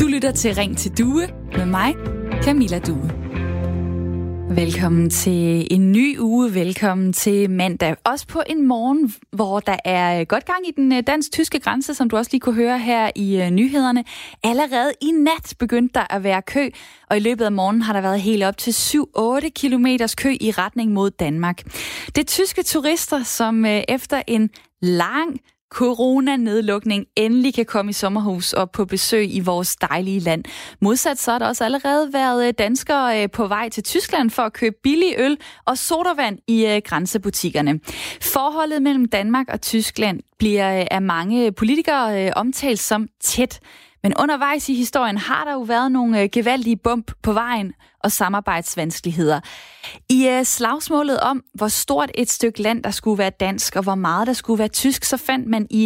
Du lytter til Ring til Due med mig, Camilla Due. Velkommen til en ny uge, velkommen til mandag. Også på en morgen, hvor der er godt gang i den dansk-tyske grænse, som du også lige kunne høre her i nyhederne. Allerede i nat begyndte der at være kø, og i løbet af morgenen har der været helt op til 7-8 kilometers kø i retning mod Danmark. Det er tyske turister, som efter en lang coronanedlukning endelig kan komme i sommerhus og på besøg i vores dejlige land. Modsat så har der også allerede været danskere på vej til Tyskland for at købe billig øl og sodavand i grænsebutikkerne. Forholdet mellem Danmark og Tyskland bliver af mange politikere omtalt som tæt. Men undervejs i historien har der jo været nogle gevaldige bump på vejen og samarbejdsvanskeligheder. I slagsmålet om, hvor stort et stykke land, der skulle være dansk, og hvor meget der skulle være tysk, så fandt man i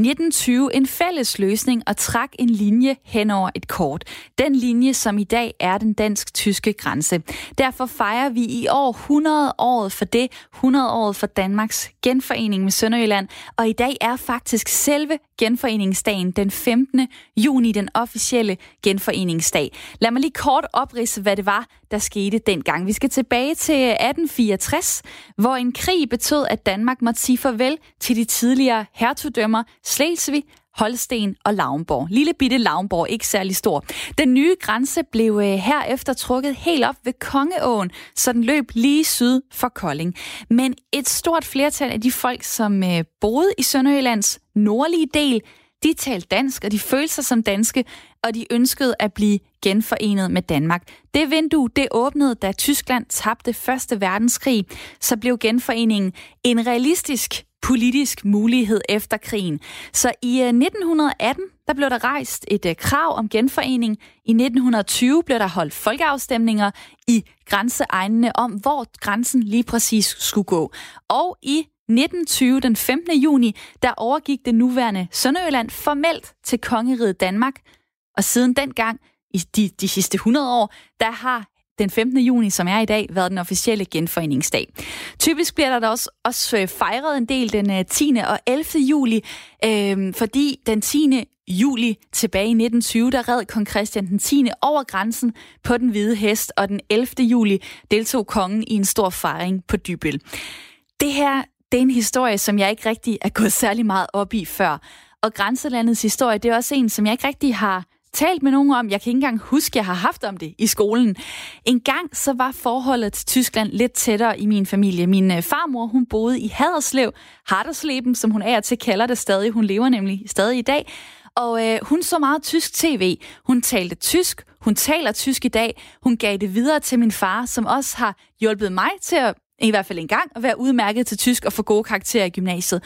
1920 en fælles løsning og trak en linje hen over et kort. Den linje, som i dag er den dansk-tyske grænse. Derfor fejrer vi i år 100-året for det, 100-året for Danmarks genforening med Sønderjylland. Og i dag er faktisk selve genforeningsdagen den 15. juni, den officielle genforeningsdag. Lad mig lige kort opridse, hvad det var, der skete dengang. Vi skal tilbage til 1864, hvor en krig betød, at Danmark måtte sige farvel til de tidligere hertugdømmer Slesvig, Holsten og Lauenborg. Lille bitte Lauenborg, ikke særlig stor. Den nye grænse blev herefter trukket helt op ved Kongeåen, så den løb lige syd for Kolding. Men et stort flertal af de folk, som boede i Sønderjyllands nordlige del, de talte dansk, og de følte sig som danske, og de ønskede at blive genforenet med Danmark. Det vindue, det åbnede, da Tyskland tabte 1. verdenskrig, så blev genforeningen en realistisk politisk mulighed efter krigen. Så i 1918, der blev der rejst et krav om genforening. I 1920 blev der holdt folkeafstemninger i grænseegnene om, hvor grænsen lige præcis skulle gå. Og i 1920, den 15. juni, der overgik det nuværende Sønderjylland formelt til Kongeriget Danmark. Og siden dengang, i de sidste 100 år, der har den 15. juni, som er i dag, været den officielle genforeningsdag. Typisk bliver der da også fejret en del den 10. og 11. juli, fordi den 10. juli tilbage i 1920, der red kong Christian den 10. over grænsen på den hvide hest, og den 11. juli deltog kongen i en stor fejring på Dybøl. Det her, det er en historie, som jeg ikke rigtig er gået særlig meget op i før. Og grænselandets historie, det er også en, som jeg ikke rigtig har talt med nogen om. Jeg kan ikke engang huske, jeg har haft om det i skolen. En gang så var forholdet til Tyskland lidt tættere i min familie. Min farmor, hun boede i Haderslev, Hadersleben, som hun af og til kalder det stadig. Hun lever nemlig stadig i dag. Og hun så meget tysk tv. Hun talte tysk. Hun taler tysk i dag. Hun gav det videre til min far, som også har hjulpet mig til at, i hvert fald en gang, at være udmærket til tysk og få gode karakterer i gymnasiet.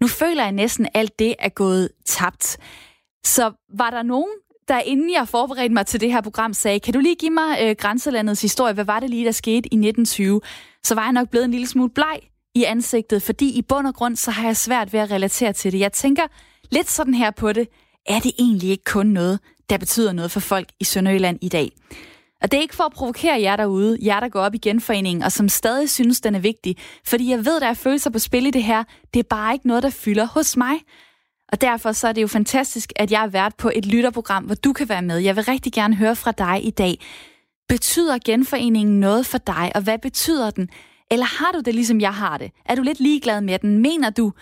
Nu føler jeg næsten, alt det er gået tabt. Så var der nogen, der inden jeg forberedte mig til det her program, sagde, kan du lige give mig grænselandets historie? Hvad var det lige, der skete i 1920? Så var jeg nok blevet en lille smule bleg i ansigtet, fordi i bund og grund, så har jeg svært ved at relatere til det. Jeg tænker lidt sådan her på det. Er det egentlig ikke kun noget, der betyder noget for folk i Sønderjylland i dag? Og det er ikke for at provokere jer derude, jer der går op i genforeningen, og som stadig synes, den er vigtig. Fordi jeg ved, der er følelser på spil i det her. Det er bare ikke noget, der fylder hos mig. Og derfor så er det jo fantastisk, at jeg er vært på et lytterprogram, hvor du kan være med. Jeg vil rigtig gerne høre fra dig i dag. Betyder genforeningen noget for dig, og hvad betyder den? Eller har du det, ligesom jeg har det? Er du lidt ligeglad med den? Mener du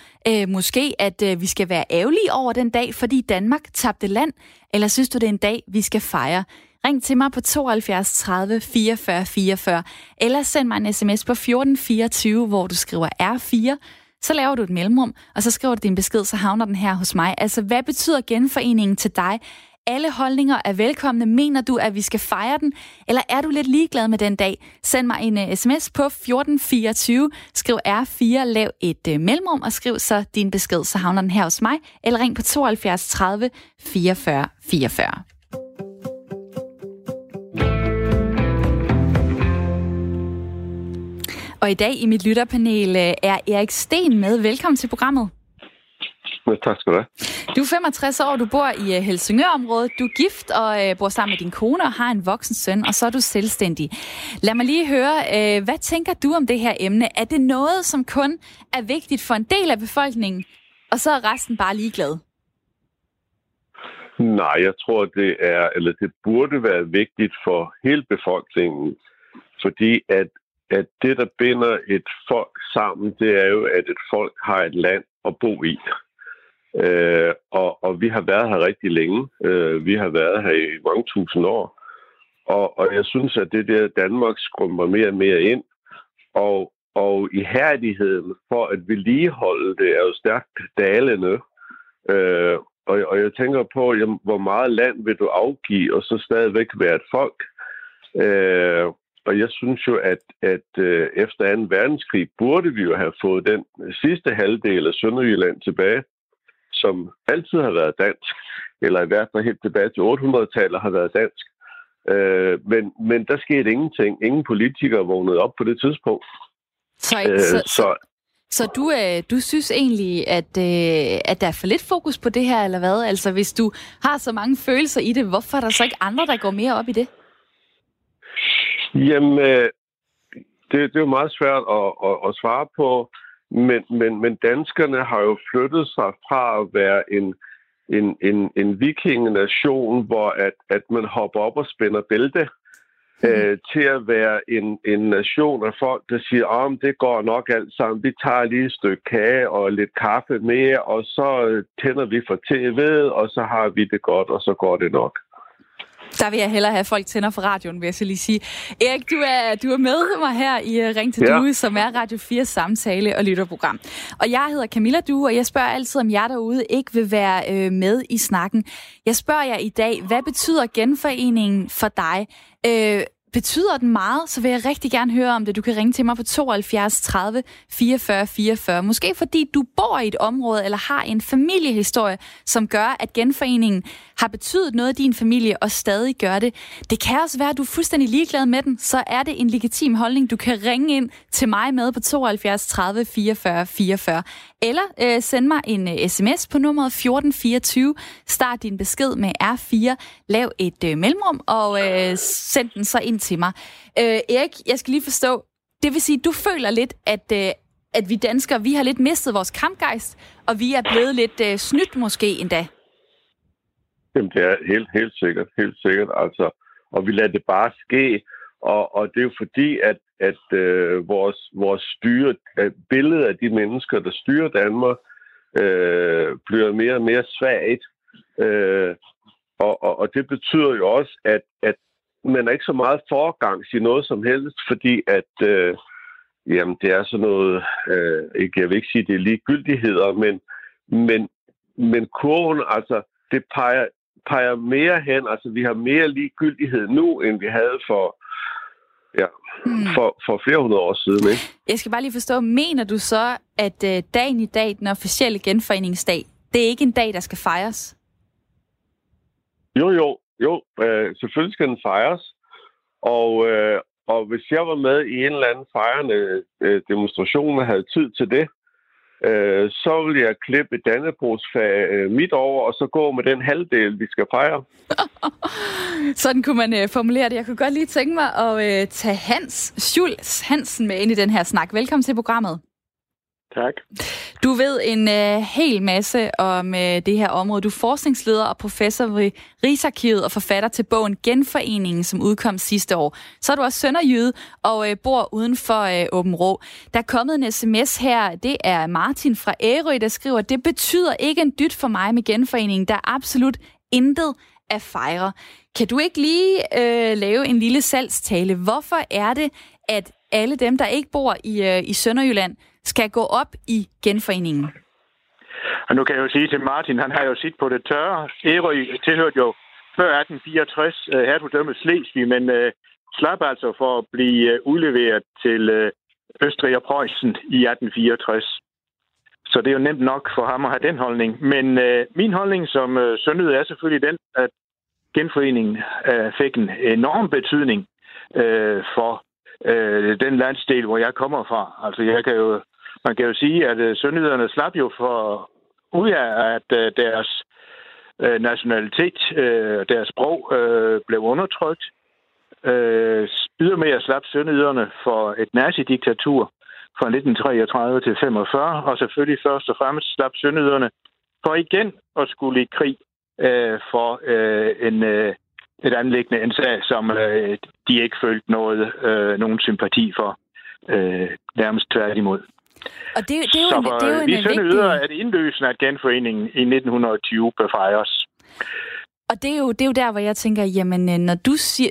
måske, at vi skal være ærgerlige over den dag, fordi Danmark tabte land? Eller synes du, det er en dag, vi skal fejre? Ring til mig på 72 30 44 44, eller send mig en sms på 1424, hvor du skriver R4. Så laver du et mellemrum, og så skriver du din besked, så havner den her hos mig. Altså, hvad betyder genforeningen til dig? Alle holdninger er velkomne. Mener du, at vi skal fejre den? Eller er du lidt ligeglad med den dag? Send mig en sms på 1424, skriv R4, lav et mellemrum, og skriv så din besked, så havner den her hos mig. Eller ring på 72 30 44 44. Og i dag i mit lytterpanel er Erik Sten med. Velkommen til programmet. Ja, tak skal du have. Du er 65 år, du bor i Helsingør-området, du er gift og bor sammen med din kone og har en voksen søn, og så er du selvstændig. Lad mig lige høre, hvad tænker du om det her emne? Er det noget, som kun er vigtigt for en del af befolkningen, og så er resten bare ligeglad? Nej, jeg tror, det burde være vigtigt for hele befolkningen, fordi at det, der binder et folk sammen, det er jo, at et folk har et land at bo i. Og vi har været her rigtig længe. Vi har været her i mange tusind år. Og jeg synes, at det der Danmark skrumper mere og mere ind. Og ihærdigheden for at vedligeholde det er jo stærkt dalende. Og jeg tænker på, jamen, hvor meget land vil du afgive, og så stadigvæk være et folk. Og jeg synes jo, at efter 2. verdenskrig burde vi jo have fået den sidste halvdel af Sønderjylland tilbage, som altid har været dansk, eller i hvert fald helt tilbage til 800-tallet har været dansk. Men der skete ingenting. Ingen politikere vågnede op på det tidspunkt. Så du synes egentlig, at der er for lidt fokus på det her, eller hvad? Altså, hvis du har så mange følelser i det, hvorfor er der så ikke andre, der går mere op i det? Jamen, det er jo meget svært at svare på, men danskerne har jo flyttet sig fra at være en vikingenation, hvor at man hopper op og spænder bælte, til at være en nation af folk, der siger, om det går nok alt sammen, vi tager lige et stykke kage og lidt kaffe mere, og så tænder vi for tv'et, og så har vi det godt, og så går det nok. Der vil jeg hellere have folk tænder for radioen, vil jeg så lige sige. Erik, du er med mig her i Ring til Due, som er Radio 4 samtale- og lytterprogram. Og jeg hedder Camilla Due, og jeg spørger altid, om jer derude ikke vil være med i snakken. Jeg spørger jer i dag, hvad betyder genforeningen for dig? Betyder den meget, så vil jeg rigtig gerne høre om det. Du kan ringe til mig på 72 30 44 44. Måske fordi du bor i et område eller har en familiehistorie, som gør, at genforeningen har betydet noget af din familie og stadig gør det. Det kan også være, at du er fuldstændig ligeglad med den. Så er det en legitim holdning. Du kan ringe ind til mig med på 72 30 44 44. Eller send mig en sms på nummeret 1424. Start din besked med R4. Lav et mellemrum og send den så ind til mig. Erik, jeg skal lige forstå, det vil sige, du føler lidt, at vi danskere, vi har lidt mistet vores kampgejst, og vi er blevet lidt snydt måske endda. Jamen, det er helt sikkert. Altså, og vi lader det bare ske, og det er jo fordi, at vores styre, billedet af de mennesker, der styrer Danmark, bliver mere og mere svagt. Og det betyder jo også, at man er ikke så meget forgangs i noget som helst, fordi at det er sådan noget, jeg vil ikke sige, det er ligegyldigheder, men kurven, altså, det peger mere hen, altså vi har mere ligegyldighed nu, end vi havde for flere hundrede år siden, ikke? Jeg skal bare lige forstå, mener du så, at dagen i dag, den officielle genforeningsdag, det er ikke en dag, der skal fejres? Jo, selvfølgelig skal den fejres, og hvis jeg var med i en eller anden fejrende demonstration og havde tid til det, så ville jeg klippe et dannebrogsflag midt over, og så gå med den halvdel, vi skal fejre. Sådan kunne man formulere det. Jeg kunne godt lige tænke mig at tage Hans Schultz Hansen med ind i den her snak. Velkommen til programmet. Tak. Du ved en hel masse om det her område. Du er forskningsleder og professor ved Rigsarkivet og forfatter til bogen Genforeningen, som udkom sidste år. Så er du også sønderjyde og bor uden for Åbenrå. Der er kommet en sms her. Det er Martin fra Ærøy, der skriver, det betyder ikke en dyt for mig med genforeningen. Der er absolut intet at fejre. Kan du ikke lige lave en lille salgstale? Hvorfor er det, at alle dem, der ikke bor i Sønderjylland, skal gå op i genforeningen? Og nu kan jeg jo sige til Martin, han har jo sit på det tørre. Ærøy tilhørte jo før 1864 Hertugdømmet Slesvig, men slap altså for at blive udleveret til Østrig og Preussen i 1864. Så det er jo nemt nok for ham at have den holdning. Men min holdning som sønderjyde er selvfølgelig den, at genforeningen fik en enorm betydning for den landsdel, hvor jeg kommer fra. Altså, man kan jo sige, at sønderjyderne slap jo for ud af, at deres nationalitet, deres sprog blev undertrykt. Ydermere slap sønderjyderne for et nazidiktatur, fra 1933 til 1945, og selvfølgelig først og fremmest slap sønderjyderne for igen at skulle i krig for et anliggende, en sag, som de ikke følte nogen sympati for, nærmest tværtimod. Og det er jo en, det er jo en vigtig... Så for vi er det indløsende, at genforeningen i 1920 bør fejres. Og det er jo der, hvor jeg tænker, jamen,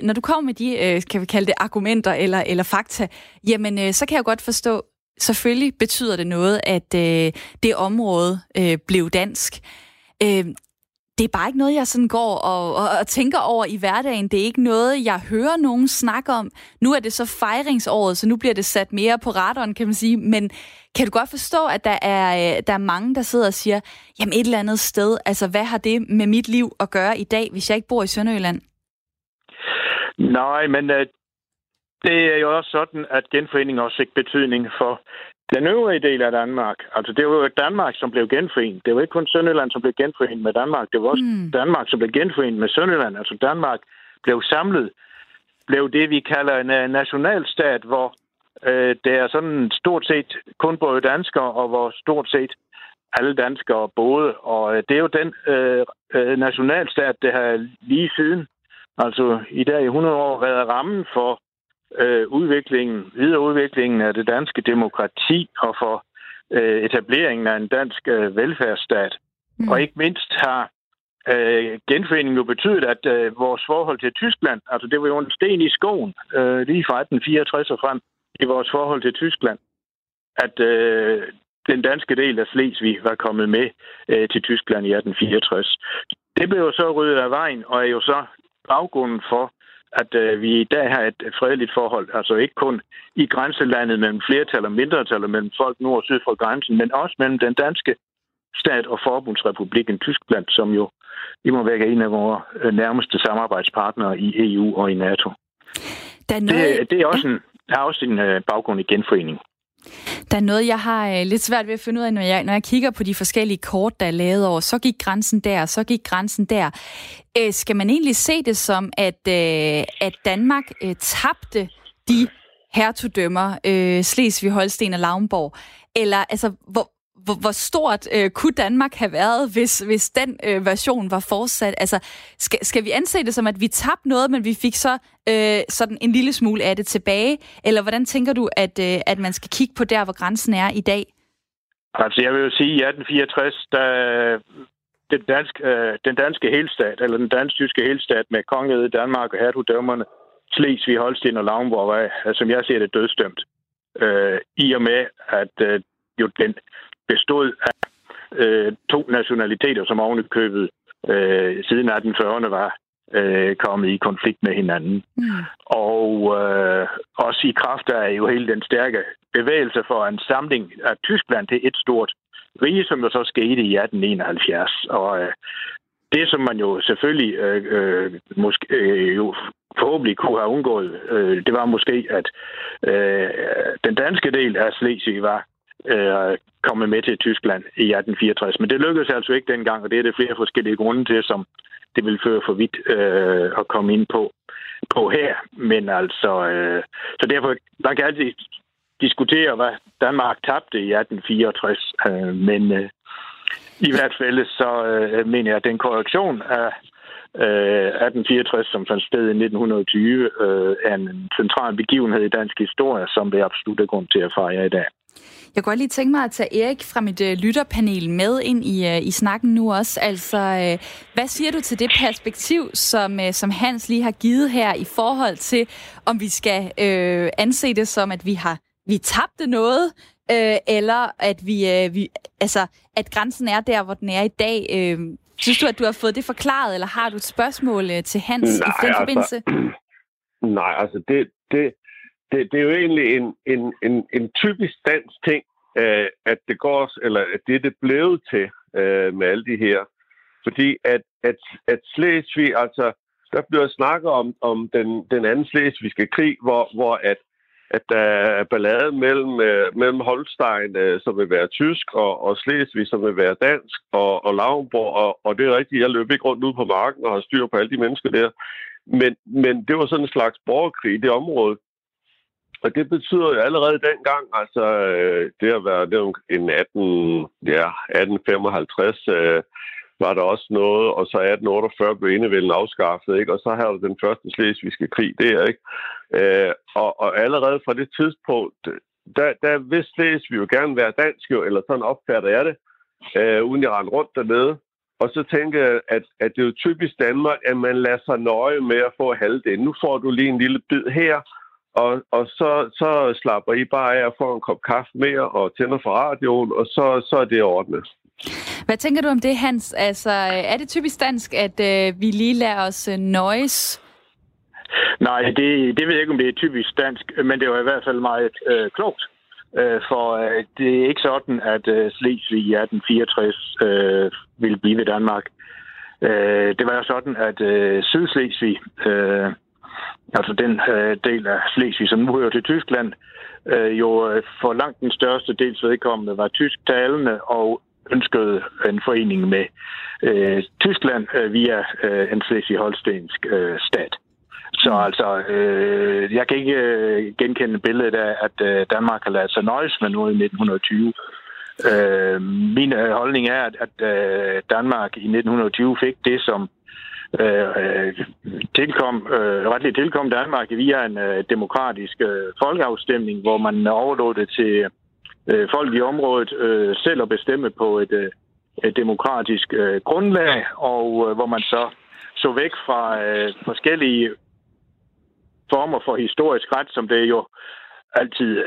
når du kommer med de, kan vi kalde det, argumenter eller fakta, jamen, så kan jeg godt forstå, selvfølgelig betyder det noget, at det område blev dansk. Det er bare ikke noget, jeg sådan går og tænker over i hverdagen. Det er ikke noget, jeg hører nogen snakke om. Nu er det så fejringsåret, så nu bliver det sat mere på radaren, kan man sige. Men kan du godt forstå, at der er mange, der sidder og siger, jamen et eller andet sted, altså hvad har det med mit liv at gøre i dag, hvis jeg ikke bor i Sønderjylland? Nej, men det er jo også sådan, at genforeningen også fik betydning for den øvrige del af Danmark. Altså, det var jo Danmark, som blev genforenet. Det var ikke kun Sønderjylland, som blev genforenet med Danmark. Det var også Danmark, som blev genforenet med Sønderjylland. Altså, Danmark blev samlet. Blev det, vi kalder en nationalstat, hvor det er sådan stort set kun både danskere, og hvor stort set alle danskere boede. Og det er jo den nationalstat, der har lige siden, altså i dag i 100 år, været rammen for videreudviklingen af det danske demokrati og for etableringen af en dansk velfærdsstat. Og ikke mindst har genforeningen jo betydet, at vores forhold til Tyskland, altså det var jo en sten i skoen lige fra 1864 og frem i vores forhold til Tyskland, at den danske del af Slesvig var kommet med til Tyskland i 1864. Det blev jo så ryddet af vejen og er jo så baggrunden for, at vi i dag har et fredeligt forhold, altså ikke kun i grænselandet mellem flertal og mindretal, mellem folk nord og syd for grænsen, men også mellem den danske stat og forbundsrepublikken Tyskland, som jo i må være en af vores nærmeste samarbejdspartnere i EU og i NATO. Det er også en baggrund i genforeningen. Der er noget, jeg har lidt svært ved at finde ud af, når jeg kigger på de forskellige kort, der er lavet over. Så gik grænsen der, så gik grænsen der. Skal man egentlig se det som, at Danmark tabte de hertugdømmer, Slesvig, Holsten og Lauenborg? Eller altså, hvor stort kunne Danmark have været, hvis den version var fortsat? Altså, skal vi anse det som, at vi tabte noget, men vi fik så sådan en lille smule af det tilbage? Eller hvordan tænker du, at man skal kigge på der, hvor grænsen er i dag? Altså, jeg vil jo sige, at i 1864, da den danske helstat, eller den dansk-tyske helstat med kongeriget Danmark og hertugdømmerne, Slesvig, Holsten og Lauenborg, var, som jeg ser det, dødsdømt. I og med, at jo den bestod af to nationaliteter, som ovenikøbet siden 1840'erne var kommet i konflikt med hinanden. Og også i kraft af jo hele den stærke bevægelse for en samling af Tyskland til et stort rige, som jo så skete i 1871. Og det, som man jo selvfølgelig forhåbentlig kunne have undgået, det var måske, at den danske del af Slesvig var komme med til Tyskland i 1864. Men det lykkedes altså ikke dengang, og det er det flere forskellige grunde til, som det vil føre for vidt at komme ind på her. Men altså, så derfor, man kan altid diskutere, hvad Danmark tabte i 1864, men i hvert fald så mener jeg, at den korrektion af 1864, som fandt sted i 1920, er en central begivenhed i dansk historie, som det absolut er grund til at fejre i dag. Jeg kunne godt lige tænke mig at tage Erik fra mit lytterpanel med ind i snakken nu også. Altså, hvad siger du til det perspektiv, som Hans lige har givet her i forhold til, om vi skal anse det som, at vi tabte noget, eller at at grænsen er der, hvor den er i dag? Synes du, at du har fået det forklaret, eller har du et spørgsmål til Hans i den forbindelse? Nej, altså det er jo egentlig en typisk dansk ting, at det går, eller at det blev til med alle de her. Fordi at Slesvig, altså, der bliver snakket om den anden slesvigske krig, hvor der er ballade mellem Holstein, som vil være tysk, og Slesvig, som vil være dansk, og Lauenborg, og det er rigtigt, jeg løb ikke rundt ud på marken og har styr på alle de mennesker der. Men det var sådan en slags borgerkrig i det område. Og det betyder jo allerede dengang, altså det har været det en 1855, var der også noget, og så 1848 blev enevælden afskaffet, ikke? Og så havde den første slesvigske krig der, ikke? Og allerede fra det tidspunkt, der vil Slesvig jo gerne være dansk, jo, eller sådan opfatter jeg det, uden jeg rendte rundt dernede. Og så tænker jeg, at det er jo typisk Danmark, at man lader sig nøje med at få halvdelen. Nu får du lige en lille bid her, og så slapper I bare af og får en kop kaffe mere og tænder for radioen, og så er det ordnet. Hvad tænker du om det, Hans? Altså, er det typisk dansk, at vi lige lader os nøjes? Nej, det ved jeg ikke, om det er typisk dansk, men det var i hvert fald meget klogt. For det er ikke sådan, at Slesvig i 1864 ville blive ved Danmark. Det var jo sådan, at Sydslesvig, altså den del af Slesvig, som nu hører til Tyskland, jo for langt den største dels vedkommende var tysktalende og ønskede en forening med Tyskland via en slesvig-holstensk stat. Så altså, jeg kan ikke genkende billedet af, at Danmark har ladet sig nøjes med noget i 1920. Min holdning er, at Danmark i 1920 fik det, som retligt tilkom Danmark via en demokratisk folkeafstemning, hvor man overlod det til folk i området selv at bestemme på et demokratisk grundlag, og hvor man så væk fra forskellige former for historisk ret, som det jo altid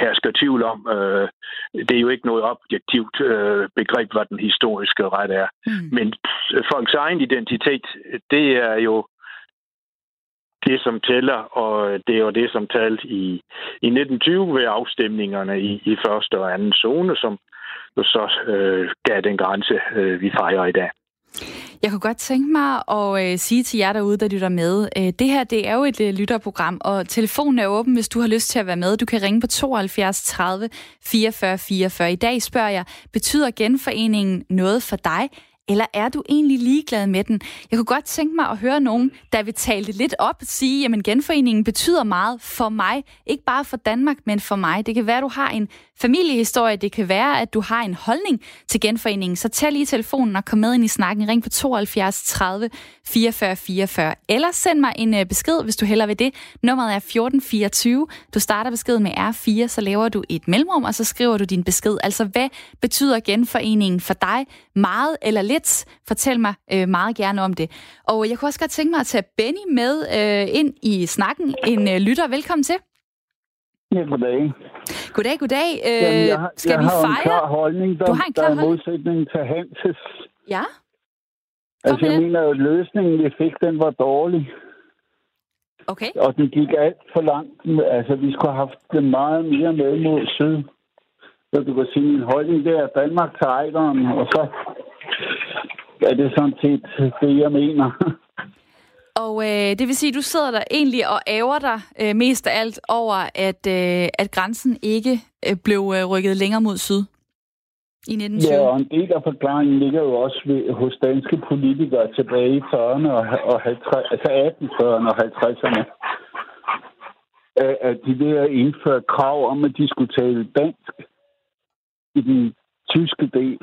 hersker tvivl om. Det er jo ikke noget objektivt begreb, hvad den historiske ret er. Mm. Men folks egen identitet, det er jo det, som tæller, og det er jo det, som talte i 1920 ved afstemningerne i første og anden zone, som så gav den grænse, vi fejrer i dag. Jeg kunne godt tænke mig at sige til jer derude, der lytter med. Det her, det er jo et lytterprogram, og telefonen er åben, hvis du har lyst til at være med. Du kan ringe på 72 30 44 44. I dag spørger jeg, betyder genforeningen noget for dig, eller er du egentlig ligeglad med den? Jeg kunne godt tænke mig at høre nogen, der vil tale det lidt op, sige, jamen genforeningen betyder meget for mig. Ikke bare for Danmark, men for mig. Det kan være, at du har en familiehistorie. Det kan være, at du har en holdning til genforeningen. Så tag lige telefonen og kom med ind i snakken. Ring på 72 30 44 44. Eller send mig en besked, hvis du hellere vil det. Nummeret er 1424. Du starter beskeden med R4, så laver du et mellemrum, og så skriver du din besked. Altså, hvad betyder genforeningen for dig? Meget eller lidt? Fortæl mig meget gerne om det. Og jeg kunne også godt tænke mig at tage Benny med ind i snakken. En lytter, velkommen til. Ja, goddag. Goddag. Jamen, skal vi fejre? Jeg har en klar holdning, der er modsætning til Hanses. Ja? Altså, jeg mener, at løsningen, vi fik, den var dårlig. Okay. Og den gik alt for langt. Altså, vi skulle have haft det meget mere med mod syd. Så du kan sige, min holdning, der er Danmark til Ejderen, og så er det sådan set det, jeg mener. Og det vil sige, at du sidder der egentlig og ærger dig mest af alt over, at grænsen ikke blev rykket længere mod syd i 1920. Ja, og en del af forklaringen ligger jo også hos danske politikere tilbage i 40'erne og 50'erne, altså 1840'erne og 50'erne. At de ved at indføre krav om, at de skulle tale dansk i den tyske del,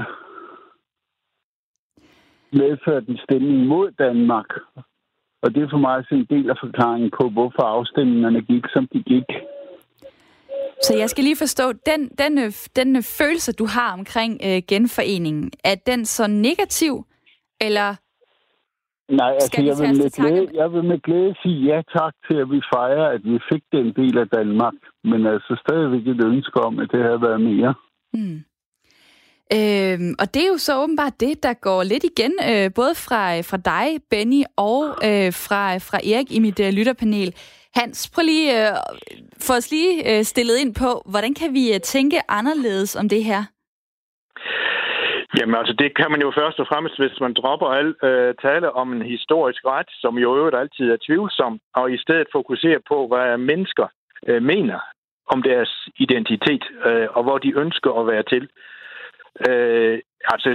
medførte en stemning mod Danmark. Og det er for mig også en del af forklaringen på, hvorfor afstemningerne gik, som de gik. Så jeg skal lige forstå, den følelse, du har omkring genforeningen, er den så negativ, eller? Nej, altså jeg vil med glæde sige ja tak til, at vi fejrer, at vi fik den del af Danmark. Men altså stadigvæk et ønske om, at det havde været mere. Mm. Og det er jo så åbenbart det, der går lidt igen, både fra dig, Benny, og fra Erik i mit lytterpanel. Hans, prøv lige få os lige stillet ind på, hvordan kan vi tænke anderledes om det her? Jamen altså, det kan man jo først og fremmest, hvis man dropper tale om en historisk ret, som jo øvrigt altid er tvivlsom, og i stedet fokuserer på, hvad mennesker mener om deres identitet, og hvor de ønsker at være til. Altså,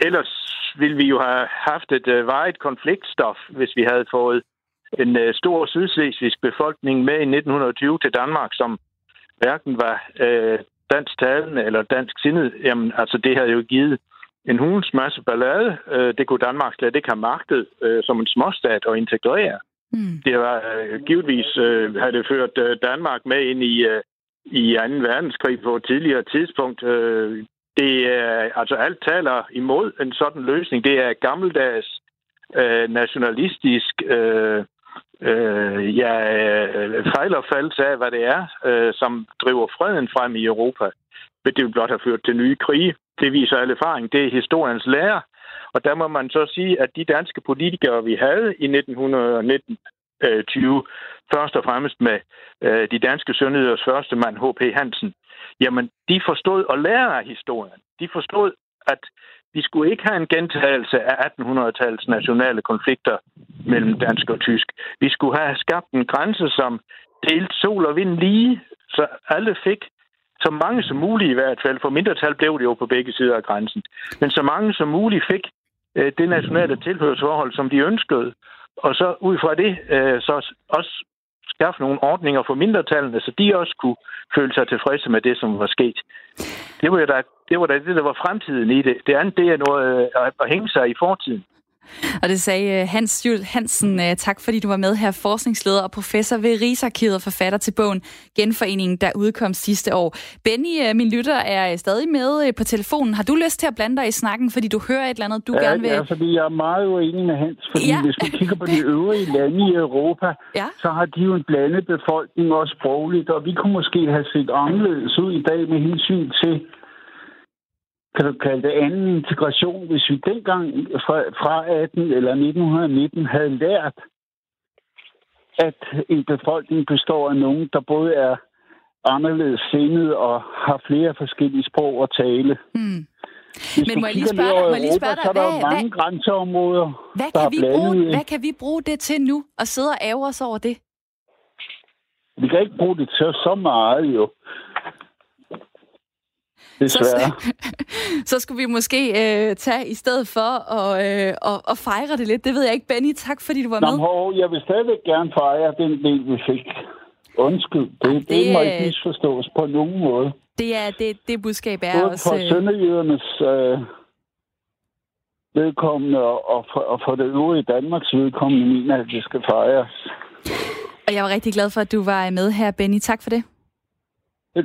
ellers ville vi jo have haft et varigt konfliktstof, hvis vi havde fået en stor sydslesvigsk befolkning med i 1920 til Danmark, som hverken var dansk talende eller dansk sindet. Jamen, altså, det havde jo givet en hulens masse ballade. Det kunne Danmark slet ikke have magtet som en småstat og integrere. Mm. Det var givetvis havde det ført Danmark med ind i 2. verdenskrig på et tidligere tidspunkt. Det er, altså, alt taler imod en sådan løsning. Det er gammeldags nationalistisk fejlerfaldelse af, hvad det er, som driver freden frem i Europa. Men det vil blot have ført til nye krige. Det viser al erfaring. Det er historiens lærer. Og der må man så sige, at de danske politikere, vi havde i 1920, først og fremmest med de danske sønderjyders første mand, H.P. Hansen, jamen, de forstod at lære af historien. De forstod, at vi skulle ikke have en gentagelse af 1800-tallets nationale konflikter mellem dansk og tysk. Vi skulle have skabt en grænse, som delte sol og vind lige, så alle fik, så mange som muligt i hvert fald, for mindretal blev det jo på begge sider af grænsen, men så mange som muligt fik det nationale tilhørsforhold, som de ønskede. Og så ud fra det, så også skaffe nogle ordninger for mindretallene, så de også kunne føle sig tilfredse med det, som var sket. Det var der var fremtiden i det. Det andet, det er noget at hænge sig i fortiden. Og det sagde Hans Schultz Hansen. Tak fordi du var med her, forskningsleder og professor ved Rigsarkivet og forfatter til bogen Genforeningen, der udkom sidste år. Benny, min lytter, er stadig med på telefonen. Har du lyst til at blande dig i snakken, fordi du hører et eller andet, du gerne vil? Ja, fordi jeg er meget uenig med Hans, fordi hvis vi kigger på de øvrige lande i Europa, så har de jo en blandet befolkning også sprogligt, og vi kunne måske have set anderledes ud i dag med hensyn til, kan du kalde det, anden integration, hvis vi dengang fra 18 eller 1919 havde lært, at en befolkning består af nogen, der både er anderledes sindet og har flere forskellige sprog at tale. Mm. Men må jeg lige spørge dig, hvad kan vi bruge det til nu, og sidde og ære os over det? Vi kan ikke bruge det til så meget, jo. Så skulle vi måske tage i stedet for og fejre det lidt. Det ved jeg ikke, Benny. Tak, fordi du var med. Jeg vil stadigvæk gerne fejre den del, vi fik. Undskyld. Det må ikke misforstås på nogen måde. Det er det budskab er både også... Både for sønderjydernes vedkommende og for det øvrige Danmarks vedkommende, mener at det skal fejres. Og jeg var rigtig glad for, at du var med her, Benny. Tak for det.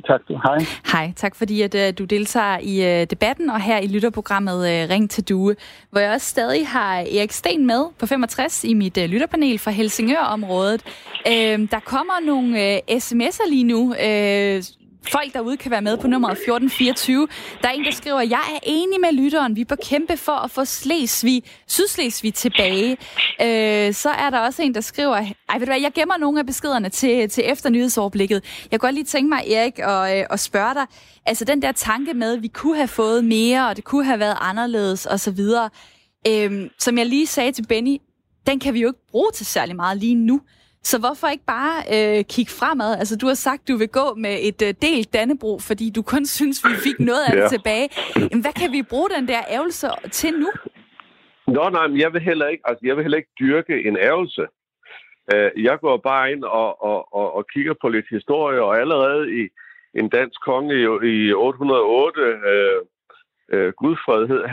Tak. Hej. Hej. Tak fordi at du deltager i debatten og her i lytterprogrammet Ring til Due, hvor jeg også stadig har Erik Sten med på 65 i mit lytterpanel fra Helsingør-området. Der kommer nogle sms'er lige nu. Folk derude kan være med på nummeret 1424. Der er en, der skriver, jeg er enig med lytteren. Vi bør kæmpe for at få Sydslesvig tilbage. Så er der også en, der skriver, jeg gemmer nogle af beskederne til efter nyhedsoverblikket. Jeg kunne godt lige tænke mig, Erik, og spørge dig, altså den der tanke med, at vi kunne have fået mere, og det kunne have været anderledes osv., som jeg lige sagde til Benny, den kan vi jo ikke bruge til særlig meget lige nu. Så hvorfor ikke bare kigge fremad? Altså, du har sagt, du vil gå med et delt Dannebrog, fordi du kun synes, vi fik noget af det tilbage. Jamen, hvad kan vi bruge den der ærgelse til nu? Nej, men jeg vil heller ikke dyrke en ærgelse. Jeg går bare ind og kigger på lidt historie, og allerede i en dansk konge i 808, Gudfred hed,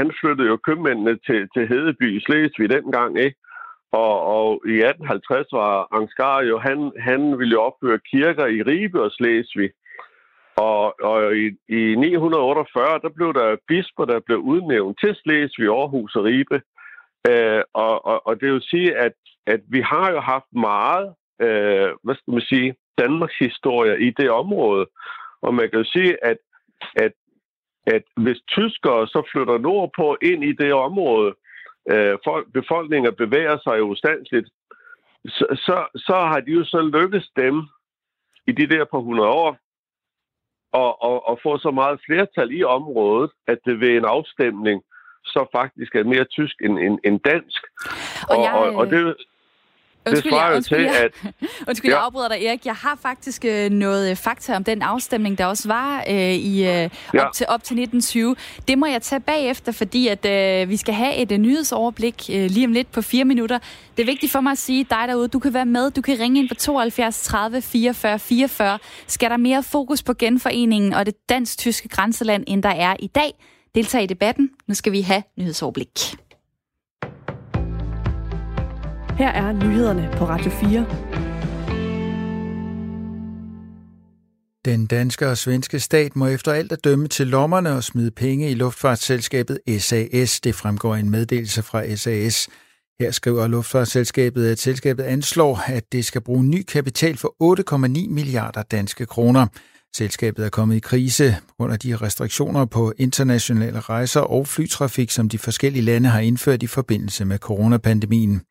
han flyttede jo købmændene til Hedeby i Slesvig dengang, ikke? Og i 1850 var Ansgar jo, han ville jo opføre kirker i Ribe og Slesvig. Og i 948, der blev der bisper, der blev udnævnt til Slesvig, Aarhus og Ribe. Og det vil sige, at vi har jo haft meget, Danmarks historie i det område. Og man kan jo sige, at hvis tyskere så flytter nordpå ind i det område, befolkninger bevæger sig jo ustandsligt, så har de jo så lykkes dem i de der på 100 år at få så meget flertal i området, at det ved en afstemning så faktisk er mere tysk end dansk. Og, og, jeg... og, og det Undskyld, jeg afbryder dig, Erik. Jeg har faktisk noget fakta om den afstemning, der også var op til 1920. Det må jeg tage bagefter, fordi at vi skal have et nyhedsoverblik lige om lidt på 4 minutter. Det er vigtigt for mig at sige dig derude, du kan være med, du kan ringe ind på 72 30 44 44. Skal der mere fokus på genforeningen og det dansk-tyske grænseland, end der er i dag? Deltag i debatten. Nu skal vi have nyhedsoverblik. Her er nyhederne på Radio 4. Den danske og svenske stat må efter alt at dømme til lommerne og smide penge i luftfartsselskabet SAS. Det fremgår en meddelelse fra SAS. Her skriver luftfartsselskabet, at selskabet anslår, at det skal bruge ny kapital for 8,9 milliarder danske kroner. Selskabet er kommet i krise under de restriktioner på internationale rejser og flytrafik, som de forskellige lande har indført i forbindelse med coronapandemien.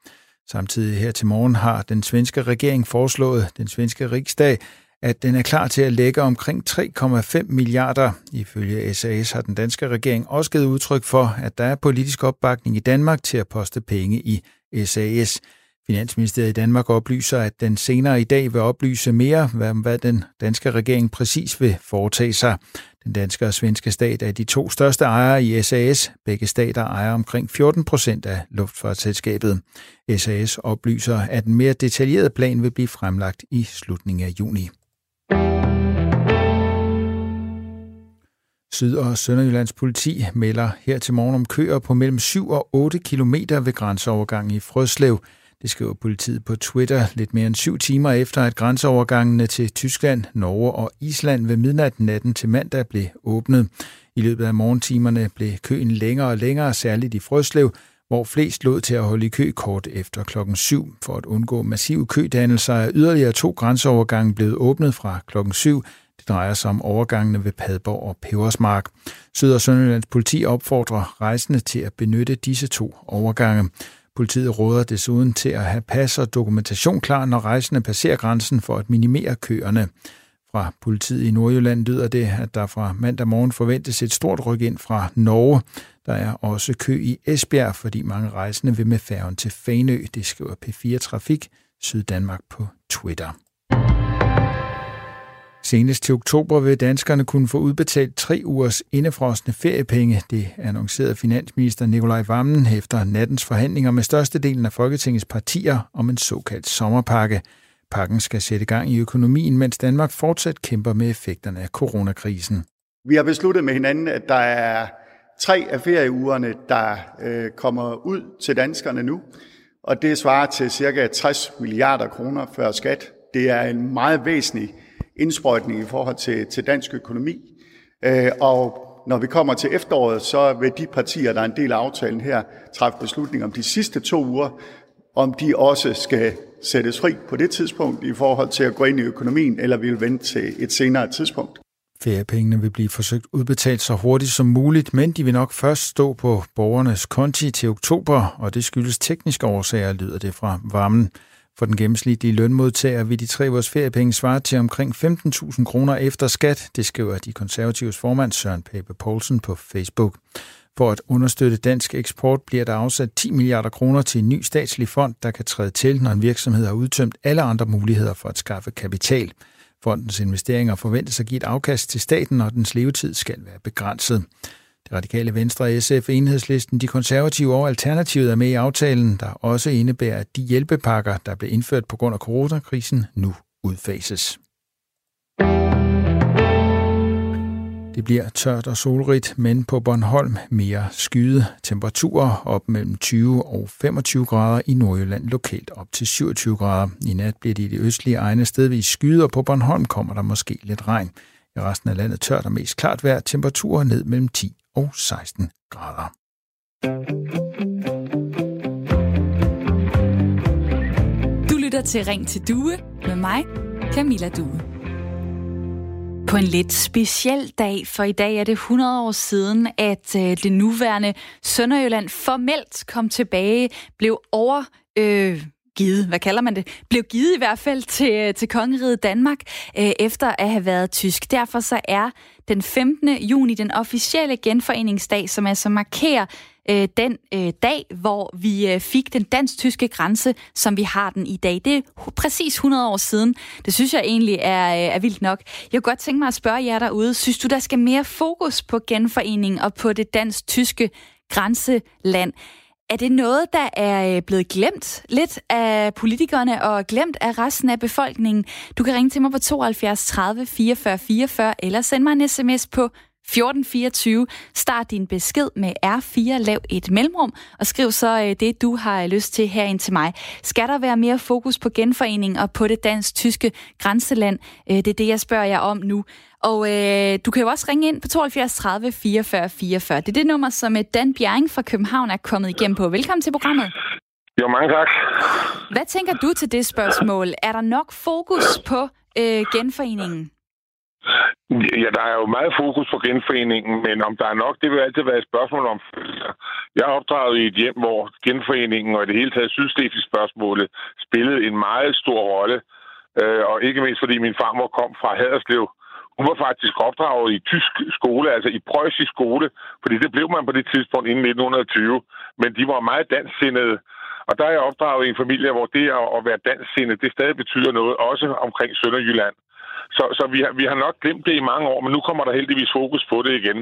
Samtidig her til morgen har den svenske regering foreslået den svenske rigsdag, at den er klar til at lægge omkring 3,5 milliarder. Ifølge SAS har den danske regering også givet udtryk for, at der er politisk opbakning i Danmark til at poste penge i SAS. Finansministeriet i Danmark oplyser, at den senere i dag vil oplyse mere om, hvad den danske regering præcis vil foretage sig. Den danske og svenske stat er de to største ejere i SAS. Begge stater ejer omkring 14% af luftfartsselskabet. SAS oplyser, at en mere detaljeret plan vil blive fremlagt i slutningen af juni. Syd- og Sønderjyllands politi melder her til morgen om køer på mellem 7 og 8 kilometer ved grænseovergangen i Frøslev. Det skriver politiet på Twitter lidt mere end 7 timer efter, at grænseovergangene til Tyskland, Norge og Island ved midnat natten til mandag blev åbnet. I løbet af morgentimerne blev køen længere og længere, særligt i Frøslev, hvor flest lod til at holde i kø kort efter klokken 7. For at undgå massive kødannelser er yderligere 2 grænseovergange blevet åbnet fra klokken 7. Det drejer sig om overgangene ved Padborg og Pebersmark. Syd- og Sønderjyllands politi opfordrer rejsende til at benytte disse 2 overgange. Politiet råder desuden til at have pas og dokumentation klar, når rejsende passerer grænsen for at minimere køerne. Fra politiet i Nordjylland lyder det, at der fra mandag morgen forventes et stort ryk ind fra Norge. Der er også kø i Esbjerg, fordi mange rejsende vil med færgen til Fanø. Det skriver P4 Trafik Syddanmark på Twitter. Senest til oktober vil danskerne kunne få udbetalt 3 ugers indefrosne feriepenge. Det annoncerede finansminister Nikolaj Wammen efter nattens forhandlinger med størstedelen af Folketingets partier om en såkaldt sommerpakke. Pakken skal sætte gang i økonomien, mens Danmark fortsat kæmper med effekterne af coronakrisen. Vi har besluttet med hinanden, at der er 3 af ferieugerne, der kommer ud til danskerne nu. Og det svarer til ca. 60 milliarder kroner før skat. Det er en meget væsentlig indsprøjtning i forhold til dansk økonomi. Og når vi kommer til efteråret, så vil de partier, der er en del af aftalen her, træffe beslutning om de sidste 2 uger, om de også skal sættes fri på det tidspunkt i forhold til at gå ind i økonomien, eller vil vente til et senere tidspunkt. Feriepengene vil blive forsøgt udbetalt så hurtigt som muligt, men de vil nok først stå på borgernes konti til oktober, og det skyldes tekniske årsager, lyder det fra Varmen. For den gennemsnitlige lønmodtager vil de 3 ugers feriepenge svare til omkring 15.000 kroner efter skat, det skriver de konservatives formand Søren Pape Poulsen på Facebook. For at understøtte dansk eksport bliver der afsat 10 milliarder kroner til en ny statslig fond, der kan træde til, når en virksomhed har udtømt alle andre muligheder for at skaffe kapital. Fondens investeringer forventes at give et afkast til staten, og dens levetid skal være begrænset. Det radikale Venstre, SF, Enhedslisten, De Konservative og Alternativet er med i aftalen, der også indebærer, at de hjælpepakker, der blev indført på grund af coronakrisen, nu udfases. Det bliver tørt og solrigt, men på Bornholm mere skyet. Temperaturer op mellem 20 og 25 grader, i Nordjylland lokalt op til 27 grader. I nat bliver det i de østlige egne stedvis skyet, og på Bornholm kommer der måske lidt regn. I resten af landet tørt og mest klart vejr, temperaturer ned mellem 10 og 16 grader. Du lytter til Ring til Due med mig, Camilla Due. På en lidt speciel dag, for i dag er det 100 år siden, at det nuværende Sønderjylland formelt kom tilbage, blev givet, hvad kalder man det, blev givet i hvert fald til Kongeriget Danmark, efter at have været tysk. Derfor så er den 15. juni den officielle genforeningsdag, som altså markerer den dag, hvor vi fik den dansk-tyske grænse, som vi har den i dag. Det er præcis 100 år siden. Det synes jeg egentlig er vildt nok. Jeg kunne godt tænke mig at spørge jer derude. Synes du, der skal mere fokus på genforeningen og på det dansk-tyske grænseland? Er det noget, der er blevet glemt lidt af politikerne og glemt af resten af befolkningen? Du kan ringe til mig på 72 30 44 44 eller send mig en sms på 1424. Start din besked med R4, lav et mellemrum, og skriv så det, du har lyst til herind til mig. Skal der være mere fokus på genforening og på det dansk-tyske grænseland? Det er det, jeg spørger jer om nu. Og du kan jo også ringe ind på 72 30 44 44. Det er det nummer, som Dan Bjerring fra København er kommet igennem på. Velkommen til programmet. Jo, mange tak. Hvad tænker du til det spørgsmål? Er der nok fokus på genforeningen? Ja, der er jo meget fokus på genforeningen, men om der er nok, det vil altid være et spørgsmål om følelser. Jeg er opdraget i et hjem, hvor genforeningen og i det hele taget sydslesvig-spørgsmålet spillede en meget stor rolle. Og ikke mindst fordi min farmor kom fra Haderslev. Hun var faktisk opdraget i tysk skole, altså i preussisk skole, fordi det blev man på det tidspunkt inden 1920. Men de var meget dansksindede. Og der er jeg opdraget i en familie, hvor det at være dansksindede, det stadig betyder noget, også omkring Sønderjylland. Så vi har nok glemt det i mange år, men nu kommer der heldigvis fokus på det igen.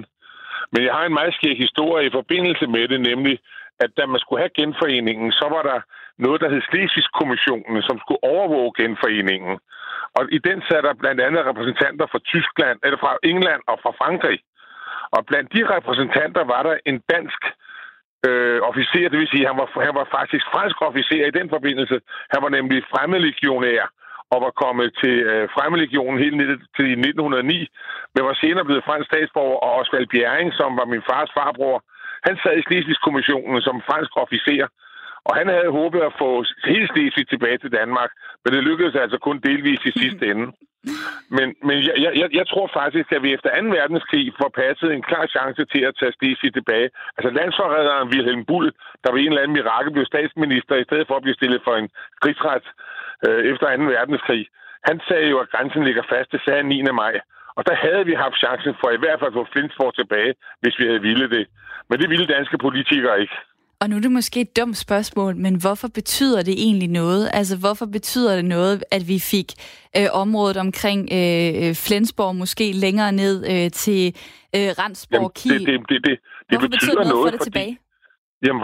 Men jeg har en meget skæg historie i forbindelse med det, nemlig at da man skulle have genforeningen, så var der noget, der hed Slesvig-kommissionen, som skulle overvåge genforeningen. Og i den sad der blandt andet repræsentanter fra Tyskland, eller fra England og fra Frankrig. Og blandt de repræsentanter var der en dansk officer, det vil sige, at han var faktisk fransk officer i den forbindelse. Han var nemlig fremmedlegionær og var kommet til fremmedlegionen helt ned til 1909, men var senere blevet fransk statsborger, og Osvald Bjerring, som var min fars farbror, han sad i Slesvigkommissionen som fransk officer, og han havde håbet at få hele Slesvig tilbage til Danmark, men det lykkedes altså kun delvis i sidste ende. Men jeg tror faktisk, at vi efter 2. verdenskrig forpassede en klar chance til at tage Slesvig tilbage. Altså landsforræderen Wilhelm Bull, der ved en eller anden mirakel blev statsminister, i stedet for at blive stillet for en krigsret efter 2. verdenskrig. Han sagde jo, at grænsen ligger fast. Det sagde 9. maj. Og der havde vi haft chancen for i hvert fald at få Flensborg tilbage, hvis vi havde ville det. Men det ville danske politikere ikke. Og nu er det måske et dumt spørgsmål, men hvorfor betyder det egentlig noget? Altså, hvorfor betyder det noget, at vi fik området omkring Flensborg måske længere ned til Randsborg, Kiel? Det betyder noget for det tilbage? Jamen,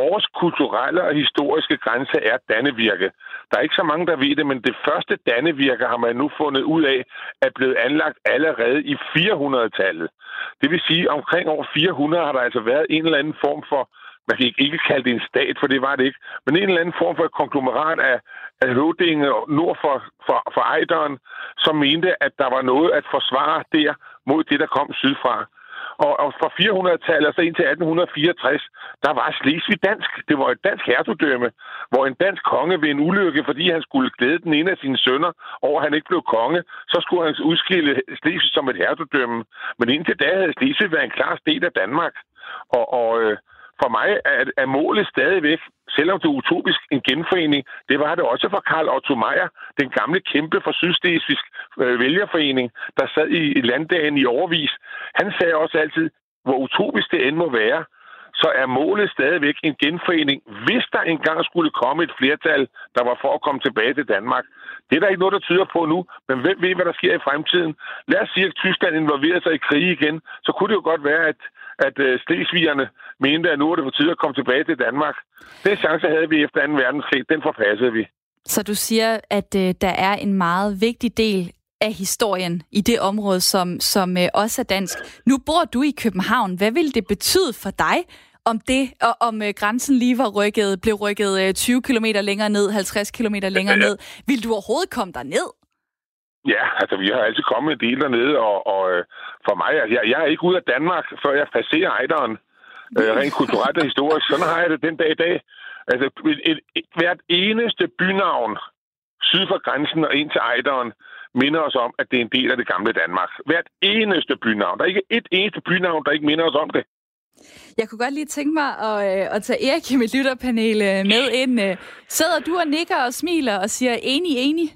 vores kulturelle og historiske grænse er Dannevirke. Der er ikke så mange, der ved det, men det første Dannevirke har man nu fundet ud af, er blevet anlagt allerede i 400-tallet. Det vil sige, omkring år 400 har der altså været en eller anden form for, man kan ikke kalde det en stat, for det var det ikke, men en eller anden form for et konglomerat af høvdinge nord for Ejderen, som mente, at der var noget at forsvare der mod det, der kom sydfra. Og fra 400-tallet og så indtil 1864, der var Slesvig dansk. Det var et dansk hertugdømme, hvor en dansk konge ved en ulykke, fordi han skulle glæde den ene af sine sønner over, at han ikke blev konge, så skulle han udskille Slesvig som et hertugdømme. Men indtil da havde Slesvig været en klar stat af Danmark. Og for mig er målet stadigvæk, selvom det er utopisk, en genforening. Det var det også for Karl Otto Meyer, den gamle kæmpe fra Sydslesvigsk vælgerforening, der sad i landdagen i årevis. Han sagde også altid, hvor utopisk det end må være, så er målet stadigvæk en genforening, hvis der engang skulle komme et flertal, der var for at komme tilbage til Danmark. Det er der ikke noget, der tyder på nu, men hvem ved, hvad der sker i fremtiden? Lad os sige, at Tyskland involverer sig i krig igen, så kunne det jo godt være, at slesvigerne mente, at nu er det på tide at komme tilbage til Danmark. Den chance havde vi efter 2. verdenskrig, den forpassede vi. Så du siger, at der er en meget vigtig del af historien i det område, som også er dansk. Nu bor du i København. Hvad ville det betyde for dig, om det, og om grænsen lige blev rykket 20 km længere ned, 50 km længere ned? Vil du overhovedet komme derned? Ja, altså vi har altid kommet en del dernede, og for mig, jeg er ikke ude af Danmark, før jeg passerer Ejderen. Rent kulturelt og historisk, sådan har jeg det den dag i dag. Altså hvert eneste bynavn syd for grænsen og ind til Ejderen minder os om, at det er en del af det gamle Danmark. Hvert eneste bynavn. Der er ikke et eneste bynavn, der ikke minder os om det. Jeg kunne godt lige tænke mig at tage Erik i mit lytterpanel med ind. Sidder du og nikker og smiler og siger enig?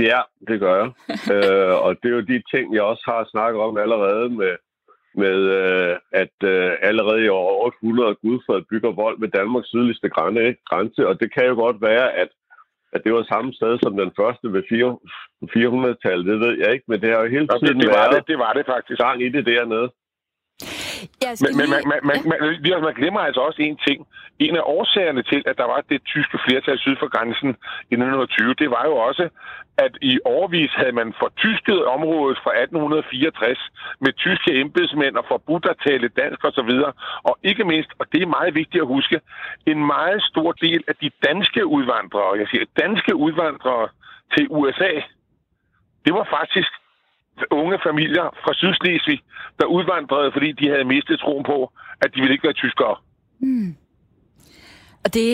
Ja, det gør jeg. Og det er jo de ting, jeg også har snakket om allerede med at allerede i år 800 Gudfred bygger vold ved Danmarks sydligste grænse. Og det kan jo godt være, at det var samme sted som den første ved 400-tallet. Det ved jeg ikke, men det har jo hele tiden det var det faktisk. Gang i det dernede. Men man glemmer altså også en ting. En af årsagerne til, at der var det tyske flertal syd for grænsen i 1920, det var jo også, at i årevis havde man fortysket området fra 1864 med tyske embedsmænd og forbudt at tale dansk osv. Og ikke mindst, og det er meget vigtigt at huske, en meget stor del af de danske udvandrere, til USA, det var faktisk unge familier fra Sydslesvig, der udvandrede, fordi de havde mistet troen på, at de ville ikke være tyskere. Mm. Og det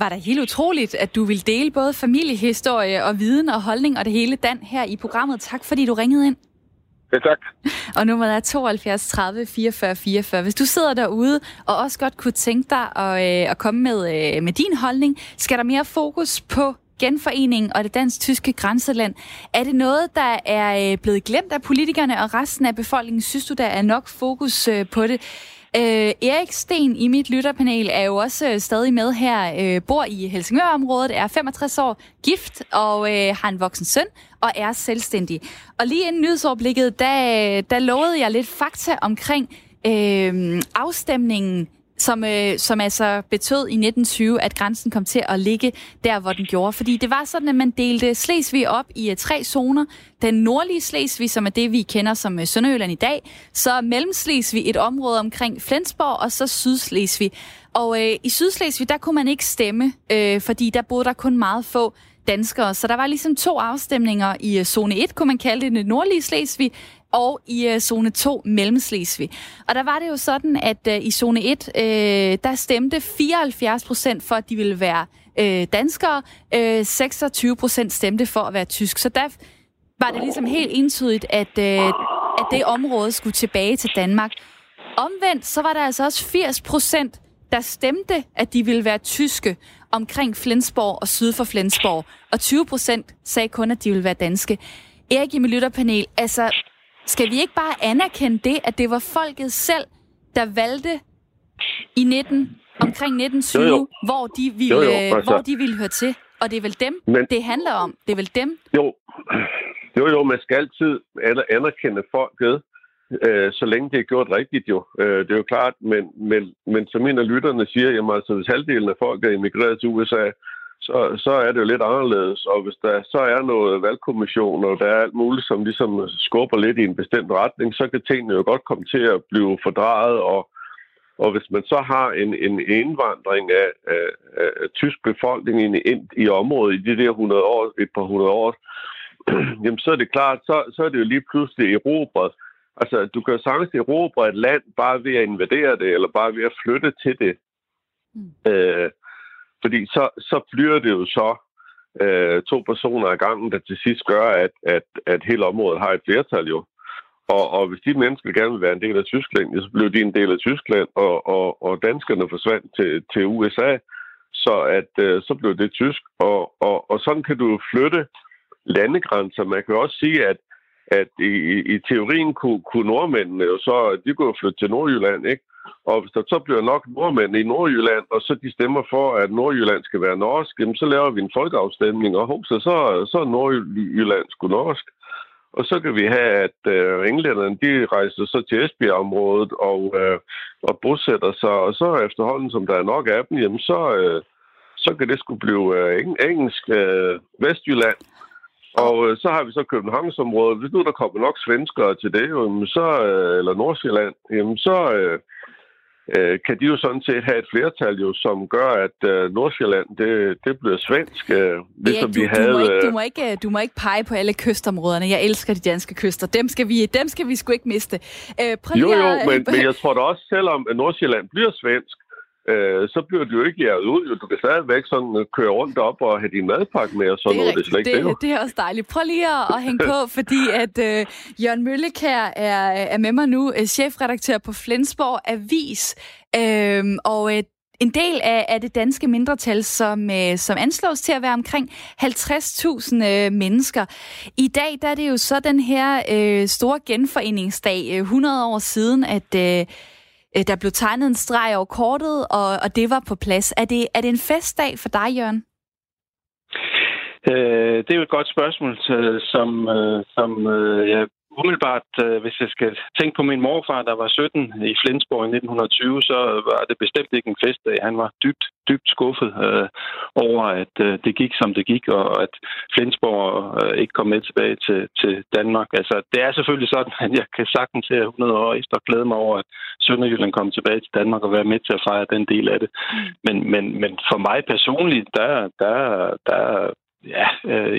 var da helt utroligt, at du ville dele både familiehistorie og viden og holdning og det hele, Dan, her i programmet. Tak, fordi du ringede ind. Ja, tak. Og nummeret er 72 30 44 44. Hvis du sidder derude og også godt kunne tænke dig at komme med din holdning, skal der mere fokus på Genforeningen og det dansk-tyske grænseland. Er det noget, der er blevet glemt af politikerne og resten af befolkningen? Synes du, der er nok fokus på det? Erik Sten i mit lytterpanel er jo også stadig med her, bor i Helsingør-området, er 65 år, gift og har en voksen søn og er selvstændig. Og lige inden nyhedsoverblikket, der lovede jeg lidt fakta omkring afstemningen, som altså betød i 1920, at grænsen kom til at ligge der, hvor den gjorde. Fordi det var sådan, at man delte Slesvig op i tre zoner. Den nordlige Slesvig, som er det, vi kender som Sønderjylland i dag. Så Mellemslesvig, et område omkring Flensborg, og så Sydslesvig. Og i Sydslesvig, der kunne man ikke stemme, fordi der boede der kun meget få danskere. Så der var ligesom to afstemninger i zone 1, kunne man kalde det, den nordlige Slesvig, og i zone 2, Mellemslesvig. Og der var det jo sådan, at i zone 1, der stemte 74% for, at de ville være danskere. 26% stemte for at være tysk. Så der var det ligesom helt entydigt, at det område skulle tilbage til Danmark. Omvendt, så var der altså også 80%, der stemte, at de ville være tyske omkring Flensborg og syd for Flensborg. Og 20% sagde kun, at de ville være danske. Erik i mit lytterpanel, altså, skal vi ikke bare anerkende det, at det var folket selv, der valgte omkring 1920, jo. Hvor de ville høre til? Og det er vel dem, det handler om? Det er vel dem? Jo, man skal altid anerkende folket, så længe det er gjort rigtigt jo. Det er jo klart, men som en af lytterne siger, jamen altså, hvis halvdelen af folk er emigreret til USA, så er det jo lidt anderledes, og hvis der så er noget valgkommission, og der er alt muligt, som ligesom skubber lidt i en bestemt retning, så kan tingene jo godt komme til at blive fordrejet, og hvis man så har en indvandring af tysk befolkning ind i området i de der 100 år, et par 100 år, jamen så er det klart, så er det jo lige pludselig erobret. Altså, du kan jo sagtens erobre et land bare ved at invadere det, eller bare ved at flytte til det. Fordi så bliver det jo to personer ad gangen, der til sidst gør, at hele området har et flertal jo. Og hvis de mennesker gerne vil være en del af Tyskland, så blev de en del af Tyskland, og danskerne forsvandt til USA, så blev det tysk. Og sådan kan du flytte landegrænser. Man kan også sige, at i teorien kunne nordmændene jo så, de kunne flytte til Nordjylland, ikke? Og hvis der så bliver nok nordmænd i Nordjylland, og så de stemmer for, at Nordjylland skal være norsk, jamen så laver vi en folkeafstemning, og så er Nordjylland sgu norsk. Og så kan vi have, at englænderne, de rejser så til Esbjerg-området og bosætter sig, og så efterhånden, som der er nok af dem, jamen så kan det sgu blive engelsk Vestjylland. Og så har vi så Københavnsområdet. Hvis nu der kommer nok svenskere til det, eller Nordsjælland, så kan de jo sådan set have et flertal, jo, som gør, at Nordsjælland det bliver svensk. Ligesom du må ikke pege på alle kystområderne. Jeg elsker de danske kyster. Dem skal vi sgu ikke miste. Men jeg tror da også, selvom Nordsjælland bliver svensk, så bliver du jo ikke jæret ud. Du kan stadigvæk sådan køre rundt op og have din madpakke med og sådan noget. Det er også dejligt. Prøv lige at hænge på, fordi at Jørgen Møllekær er med mig nu, chefredaktør på Flensborg Avis. Og en del af det danske mindretal, som anslås til at være omkring 50.000 mennesker. I dag der er det jo så den her store genforeningsdag, 100 år siden, at der blev tegnet en streg over kortet, og det var på plads. Er det en festdag for dig, Jørgen? Det er jo et godt spørgsmål, som jeg umiddelbart, hvis jeg skal tænke på min morfar, der var 17 i Flensborg i 1920, så var det bestemt ikke en festdag. Han var dybt, dybt skuffet over, at det gik, som det gik, og at Flensborg ikke kom med tilbage til Danmark. Altså, det er selvfølgelig sådan, at jeg kan sagtens se 100 år efter og glæde mig over, at Sønderjylland kom tilbage til Danmark og være med til at fejre den del af det. Men for mig personligt,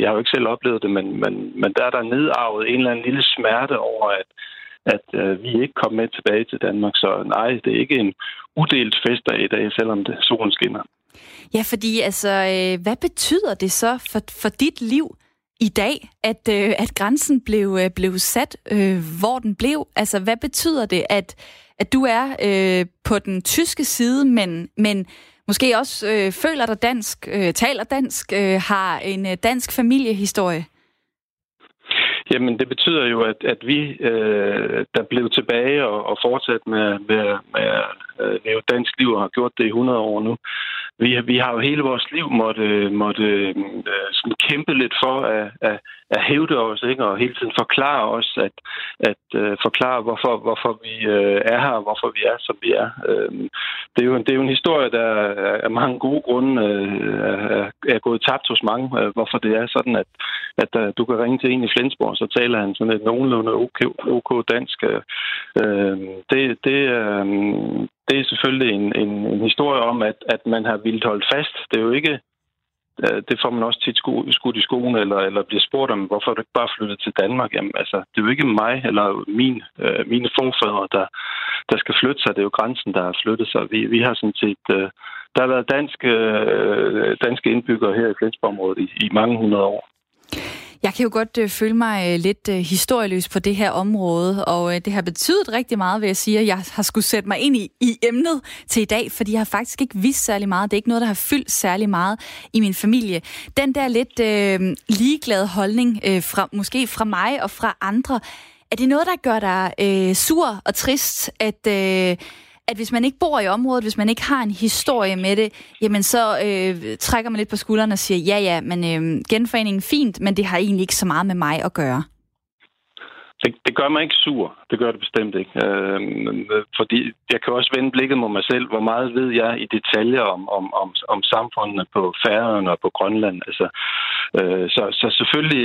jeg har jo ikke selv oplevet det, men der er der nedarvet en eller anden lille smerte over, at vi ikke kom med tilbage til Danmark. Så nej, det er ikke en udelt festdag i dag, selvom det solen skinner. Ja, fordi altså, hvad betyder det så for dit liv i dag, at grænsen blev sat, hvor den blev? Altså, hvad betyder det, at du er på den tyske side, men måske også føler dig dansk, taler dansk, har en dansk familiehistorie? Jamen, det betyder jo, at vi, der blev tilbage og fortsat med at leve dansk liv og har gjort det i 100 år nu. Vi har jo hele vores liv måtte kæmpe lidt for at hævde os, ikke? Og hele tiden forklare os, forklare hvorfor vi er her, og hvorfor vi er, som vi er. Det er jo en historie, der af mange gode grunde er gået tabt hos mange, hvorfor det er sådan, at du kan ringe til en i Flensborg, så taler han sådan et nogenlunde OK dansk. Det er selvfølgelig en historie om, at man har vildt holdt fast. Det er jo ikke... Det får man også tit skudt i skoen, eller bliver spurgt om, hvorfor du ikke bare flyttet til Danmark. Jamen, altså, det er jo ikke mig eller mine forfædre, der skal flytte sig. Det er jo grænsen, der har flyttet sig. Vi har sådan set... Der har været danske indbyggere her i Flensborg-området i mange hundrede år. Jeg kan jo godt føle mig lidt historieløs på det her område, og det har betydet rigtig meget, vil jeg sige, at jeg har skulle sætte mig ind i emnet til i dag, fordi jeg har faktisk ikke vidst særlig meget. Det er ikke noget, der har fyldt særlig meget i min familie. Den der lidt ligeglade holdning, måske fra mig og fra andre, er det noget, der gør dig sur og trist, at hvis man ikke bor i området, hvis man ikke har en historie med det, jamen så trækker man lidt på skuldrene og siger, ja, men genforeningen er fint, men det har egentlig ikke så meget med mig at gøre. Det gør mig ikke sur. Det gør det bestemt ikke. Fordi jeg kan også vende blikket mod mig selv. Hvor meget ved jeg i detaljer om samfundene på Færøerne og på Grønland? Altså, så selvfølgelig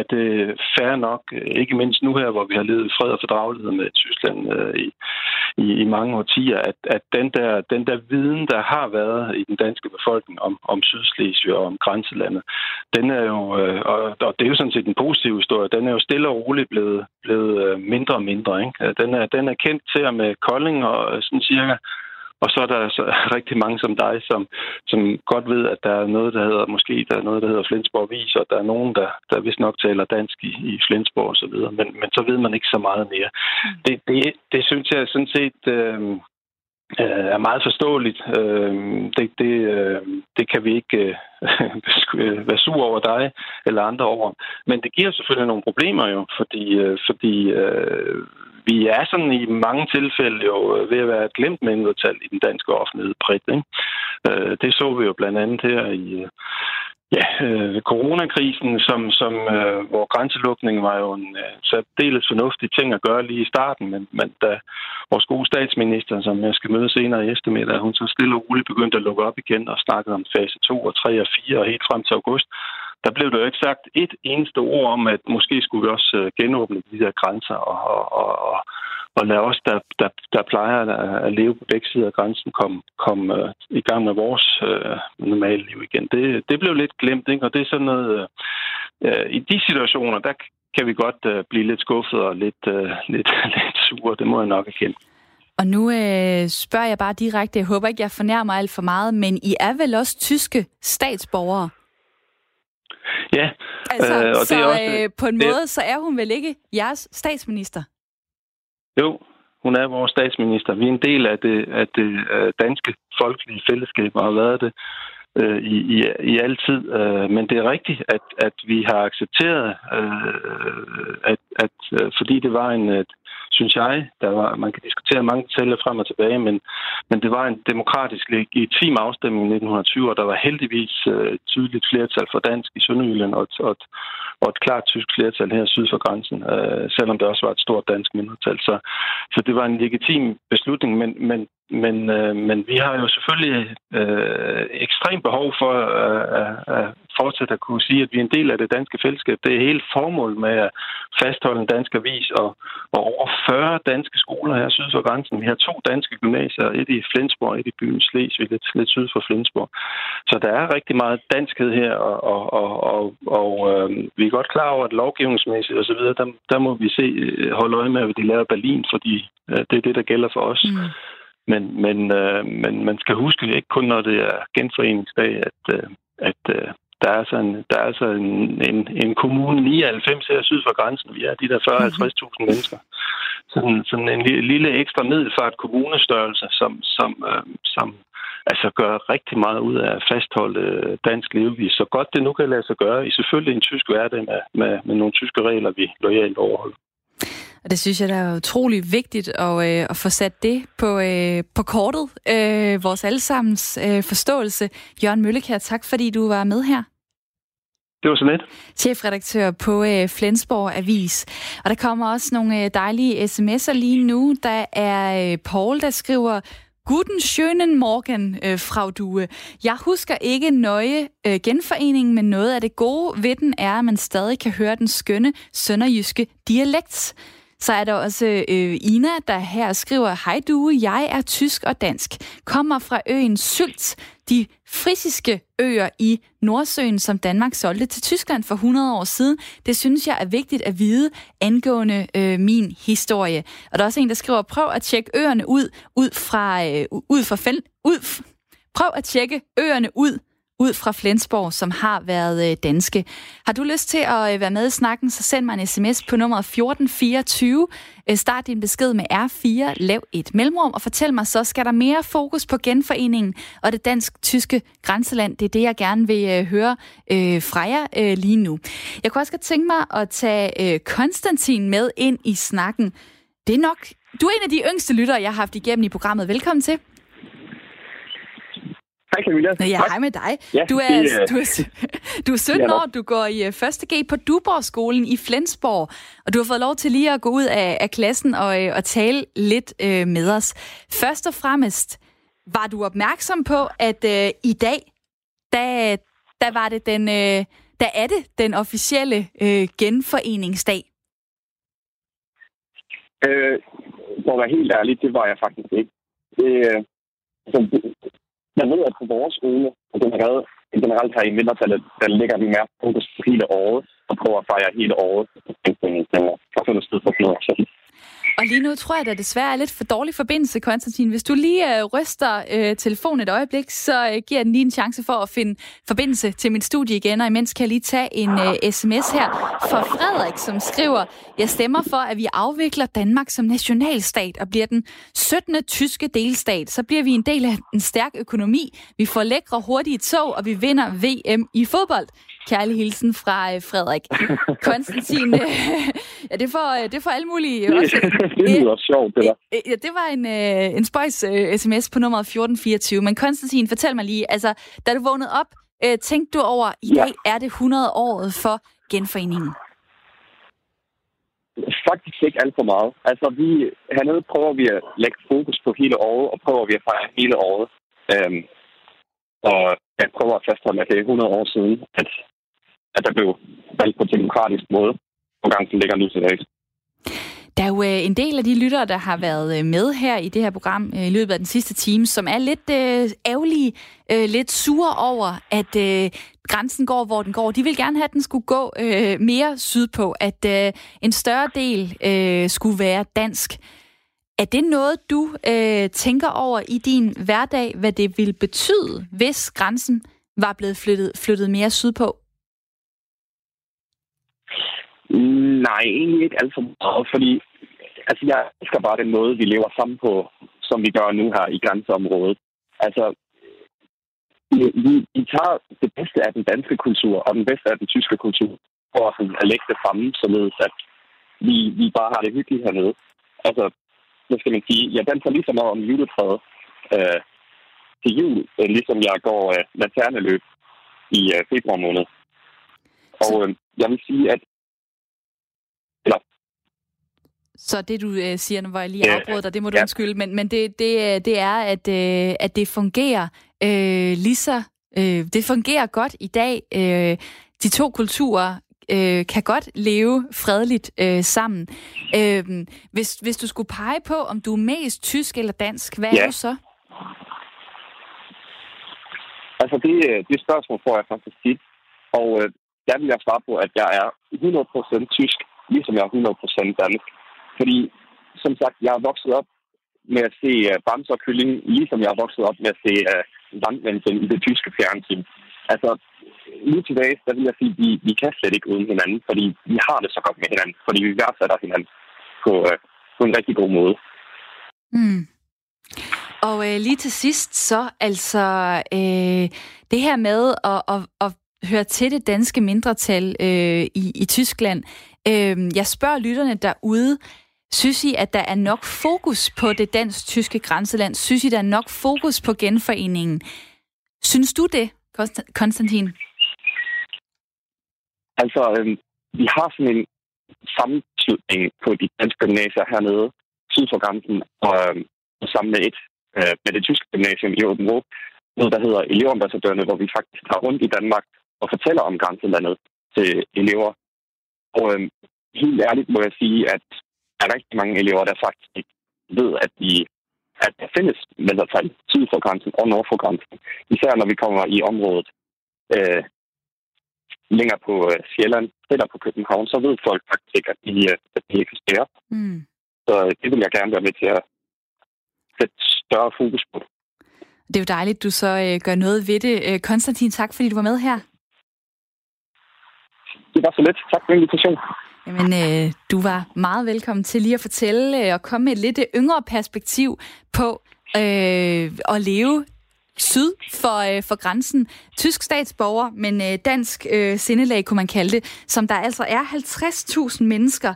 er det fair nok, ikke mindst nu her, hvor vi har levet fred og fordragelighed med Tyskland i mange årtier, at den der viden, der har været i den danske befolkning om Sydslesvig og om grænselandet, den er jo, og det er jo sådan set en positiv historie, den er jo stille og roligt blevet mindre og mindre, ikke? Den er kendt til og med Kolding og sådan cirka, og så er der så rigtig mange som dig, som godt ved, at der er noget, der hedder Flensborg Avis, og der er nogen, der vist nok taler dansk i Flensborg og så videre, men så ved man ikke så meget mere. Det synes jeg sådan set er meget forståeligt. Det kan vi ikke være sur over dig eller andre over. Men det giver selvfølgelig nogle problemer jo, fordi vi er sådan i mange tilfælde jo ved at være et glemt mindretal i den danske offentlighed bredt, ikke? Det så vi jo blandt andet her i coronakrisen, hvor grænselukningen var jo en særdeles fornuftig ting at gøre lige i starten, men da vores gode statsminister, som jeg skal møde senere i eftermiddag, hun så stille og roligt begyndte at lukke op igen og snakkede om fase 2 og 3 og 4 og helt frem til august, der blev der jo ikke sagt et eneste ord om, at måske skulle vi også genåbne de der grænser og lade os, der plejer at leve på begge sider af grænsen, komme i gang med vores normale liv igen. Det blev lidt glemt, ikke? Og det er sådan noget... I de situationer, der kan vi godt blive lidt skuffet og lidt sure, det må jeg nok erkende. Og nu spørger jeg bare direkte, jeg håber ikke, jeg fornærmer alt for meget, men I er vel også tyske statsborgere? Ja. Altså, og så det er også, på en måde, så er hun vel ikke jeres statsminister? Jo, hun er vores statsminister. Vi er en del af det danske folkelige fællesskab og har været det i altid. Men det er rigtigt, at vi har accepteret, at fordi det var en, synes jeg, man kan diskutere mange detaljer frem og tilbage, men det var en demokratisk legitim afstemning i 1920, og der var heldigvis et tydeligt flertal for dansk i Sønderjylland og et klart tysk flertal her syd for grænsen, selvom der også var et stort dansk mindretal. Så det var en legitim beslutning, men vi har jo selvfølgelig ekstremt behov for at fortsat at kunne sige, at vi er en del af det danske fællesskab. Det er hele formålet med at fastholde en dansk avis og over 40 danske skoler her syd for grænsen. Vi har 2 danske gymnasier, et i Flensborg og et i byen Slesvig, lidt syd for Flensborg. Så der er rigtig meget danskhed her, og vi er godt klar over, at lovgivningsmæssigt osv., der må vi holde øje med, hvad de laver i Berlin, fordi det er det, der gælder for os. Mm. Men man skal huske, ikke kun når det er genforeningsdag, at der er altså en kommune 99 her syd for grænsen. Vi er de der 40-50.000 mennesker. Sådan en lille ekstra middelfart kommunestørrelse, som altså gør rigtig meget ud af at fastholde dansk levevis. Så godt det nu kan lade sig gøre. I selvfølgelig en tysk hverdag med nogle tyske regler, vi loyalt overholder. Og det synes jeg, der er utrolig vigtigt at få sat det på kortet. Vores allesammens forståelse. Jørgen Møllekær, tak fordi du var med her. Det var så lidt. Chefredaktør på Flensborg Avis. Og der kommer også nogle dejlige sms'er lige nu. Der er Paul, der skriver: Guten schönen Morgen, Frau Due. Jeg husker ikke nøje genforeningen, men noget af det gode ved den er, at man stadig kan høre den skønne sønderjyske dialekt. Så er der også Ina, der her skriver: Hej Due, jeg er tysk og dansk. Kommer fra øen Sylt, de frisiske øer i Nordsøen, som Danmark solgte til Tyskland for 100 år siden. Det synes jeg er vigtigt at vide angående min historie. Og der er også en, der skriver: Prøv at tjekke øerne ud fra Flensborg, som har været danske. Har du lyst til at være med i snakken, så send mig en sms på nummeret 1424. Start din besked med R4, lav et mellemrum, og fortæl mig så, skal der mere fokus på genforeningen og det dansk-tyske grænseland? Det er det, jeg gerne vil høre fra jer lige nu. Jeg kunne også godt tænke mig at tage Konstantin med ind i snakken. Det er nok... Du er en af de yngste lyttere, jeg har haft igennem i programmet. Velkommen til. Hej Camilla. Ja, hej med dig. Ja, du er 17 år, du går i 1.G på Duborg-skolen i Flensborg, og du har fået lov til lige at gå ud af klassen og tale lidt med os. Først og fremmest, var du opmærksom på, at i dag, der er det den officielle genforeningsdag? For at være helt ærlig, det var jeg faktisk ikke. Jeg ved, at på vores skole, og generelt her i mindretallet, der ligger vi mere fokus på hele året, og prøver at fejre hele året. Og lige nu tror jeg, at der desværre er lidt for dårlig forbindelse, Konstantin. Hvis du lige ryster telefonen et øjeblik, så giver den lige en chance for at finde forbindelse til mit studie igen, og imens kan jeg lige tage en sms her fra Frederik, som skriver: Jeg stemmer for, at vi afvikler Danmark som nationalstat og bliver den 17. tyske delstat. Så bliver vi en del af en stærk økonomi, vi får lækre hurtige tog, og vi vinder VM i fodbold. Kærlig hilsen fra Frederik. Konstantin, ja, det får alle mulige... Også. Det var sjovt, det der. Ja, det var en spøjs sms på nummeret 1424. Men Konstantin, fortæl mig lige, altså, da du vågnede op, tænkte du over, i dag er det 100-året for genforeningen? Faktisk ikke alt for meget. Altså, hernede prøver vi at lægge fokus på hele året, og prøver vi at fejre hele året. Og jeg prøver at fastholde, at det er 100 år siden, at der blev valgt på demokratisk måde, på gangen, som ligger nu til dag. Der er jo en del af de lyttere, der har været med her i det her program i løbet af den sidste time, som er lidt ærgerlige, lidt sure over, at grænsen går, hvor den går. De vil gerne have, at den skulle gå mere sydpå, at en større del skulle være dansk. Er det noget, du tænker over i din hverdag, hvad det ville betyde, hvis grænsen var blevet flyttet mere sydpå? Nej, egentlig ikke alt for meget, fordi altså, jeg elsker bare den måde, vi lever sammen på, som vi gør nu her i grænseområdet. Altså, vi tager det bedste af den danske kultur og den bedste af den tyske kultur for at lægge det fremme, således at vi bare har det hyggeligt hernede. Altså, hvad skal man sige? Jeg danser lige så meget om juletræet til jul, ligesom jeg går lanterneløb i februar måned. Og jeg vil sige, at så det, du siger, nu var jeg lige afbrudt, og det må du undskylde, men det er, at det fungerer det fungerer godt i dag. De to kulturer kan godt leve fredeligt sammen. Hvis du skulle pege på, om du er mest tysk eller dansk, hvad er du så? Altså, det spørgsmål får jeg faktisk tit, og der vil jeg svare på, at jeg er 100% tysk, ligesom jeg er 100% dansk. Fordi, som sagt, jeg er vokset op med at se Bamse og Kylling, ligesom jeg er vokset op med at se Landmændsen i det tyske fjernsyn. Altså, nu til dags, der vil jeg sige, at vi kan slet ikke uden hinanden, fordi vi har det så godt med hinanden, fordi vi værdsætter hinanden på en rigtig god måde. Mm. Og lige til sidst så, altså, det her med at høre til det danske mindretal i Tyskland. Jeg spørger lytterne derude, synes I, at der er nok fokus på det dansk-tyske grænseland? Synes I, der er nok fokus på genforeningen? Synes du det, Konstantin? Altså, vi har sådan en sammenslutning på de danske gymnasier hernede, syd for grænsen, og sammen med med det tyske gymnasium i Åbenrå, noget, der hedder elevambassadørerne, hvor vi faktisk tager rundt i Danmark og fortæller om grænselandet til elever. Og helt ærligt må jeg sige, at der er rigtig mange elever, der faktisk ikke ved, at der findes mindretal syd for grænsen og nord for grænsen. Især når vi kommer i området længere på Sjælland, eller på København, så ved folk faktisk ikke, at de eksisterer. Mm. Så det vil jeg gerne være med til at sætte større fokus på. Det er jo dejligt, du så gør noget ved det. Konstantin, tak fordi du var med her. Det var så lidt. Tak for invitationen. Jamen, du var meget velkommen til lige at fortælle og komme med et lidt yngre perspektiv på at leve syd for grænsen. Tysk statsborger, men dansk sindelag, kunne man kalde det, som der altså er 50.000 mennesker,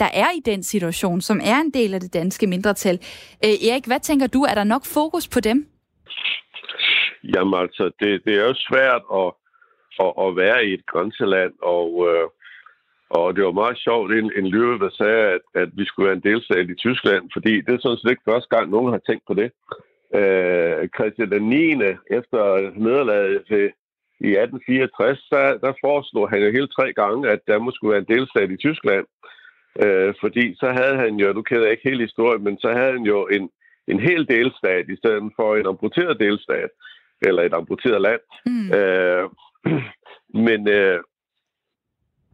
der er i den situation, som er en del af det danske mindretal. Erik, hvad tænker du? Er der nok fokus på dem? Jamen altså, det er jo svært at være i et grænseland, og det var meget sjovt, en lytter, der sagde, at vi skulle være en delstat i Tyskland, fordi det er sådan set ikke første gang, nogen har tænkt på det. Christian den 9. efter nederlaget i 1864, der foreslog han jo hele 3 gange, at Danmark skulle være en delstat i Tyskland, fordi så havde han jo, nu kender jeg ikke hele historien, men så havde han jo en hel delstat i stedet for en amputeret delstat, eller et amputeret land. Mm.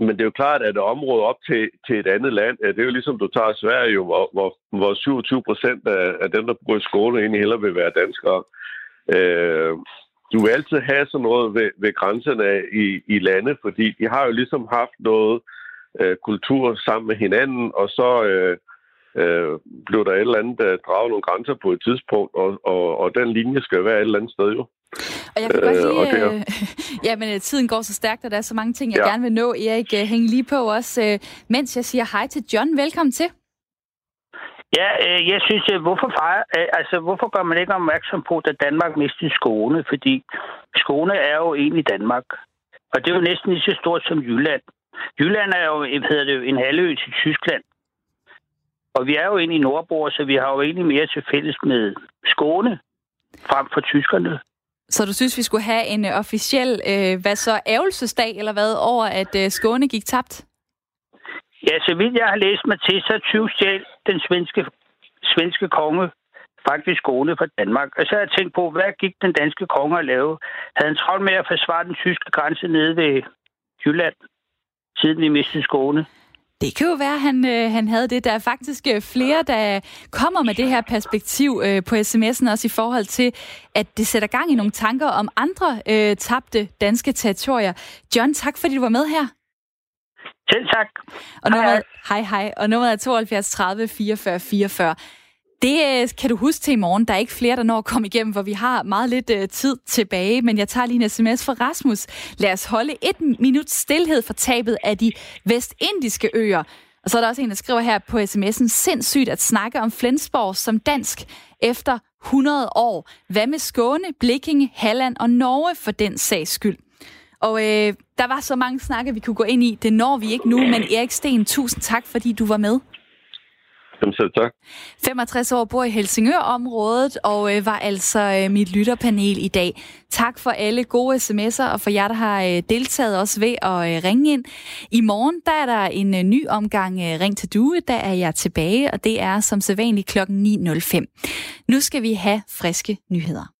Men det er jo klart, at et område op til et andet land, det er jo ligesom, du tager Sverige, hvor 27% af dem, der bor i Skåne, egentlig hellere vil være danskere. Du vil altid have sådan noget ved grænserne i lande, fordi de har jo ligesom haft noget kultur sammen med hinanden, og så blev der et eller andet, der drager nogle grænser på et tidspunkt, og den linje skal være et eller andet sted jo. Og jeg kan godt lide, men tiden går så stærkt, og der er så mange ting, jeg gerne vil nå. Erik, hæng lige på også, mens jeg siger hej til John. Velkommen til. Ja, jeg synes, hvorfor gør man ikke opmærksom på, at Danmark mistede Skåne? Fordi Skåne er jo egentlig Danmark, og det er jo næsten lige så stort som Jylland. Jylland er jo, en halvø til Tyskland. Og vi er jo egentlig nordboer, så vi har jo egentlig mere til fælles med Skåne frem for tyskerne. Så du synes, vi skulle have en officiel, ærgelsesdag eller hvad, over at Skåne gik tabt? Ja, så vidt jeg har læst mig til, så stjal den svenske konge faktisk Skåne fra Danmark. Og så har jeg tænkt på, hvad gik den danske konge at lave? Havde han travlt med at forsvare den tyske grænse nede ved Jylland, siden vi mistede Skåne? Det kan jo være, at han havde det. Der er faktisk flere, der kommer med det her perspektiv på sms'en, også i forhold til, at det sætter gang i nogle tanker om andre tabte danske territorier. John, tak fordi du var med her. Selv tak. Og nummeret, hej. Og nummeret er 72 30 44 44. Det kan du huske til i morgen. Der er ikke flere, der når at komme igennem, hvor vi har meget lidt tid tilbage. Men jeg tager lige en sms fra Rasmus. Lad os holde 1 minut stilhed for tabet af de vestindiske øer. Og så er der også en, der skriver her på sms'en: sindssygt at snakke om Flensborg som dansk efter 100 år. Hvad med Skåne, Blekinge, Halland og Norge for den sags skyld? Og der var så mange snakke, vi kunne gå ind i. Det når vi ikke nu, men Erik Sten, tusind tak, fordi du var med. Selv tak. 65 år, bor i Helsingør-området og var altså mit lytterpanel i dag. Tak for alle gode sms'er og for jer, der har deltaget også ved at ringe ind. I morgen der er der en ny omgang Ring til Due. Der er jeg tilbage, og det er som sædvanligt kl. 9:05. Nu skal vi have friske nyheder.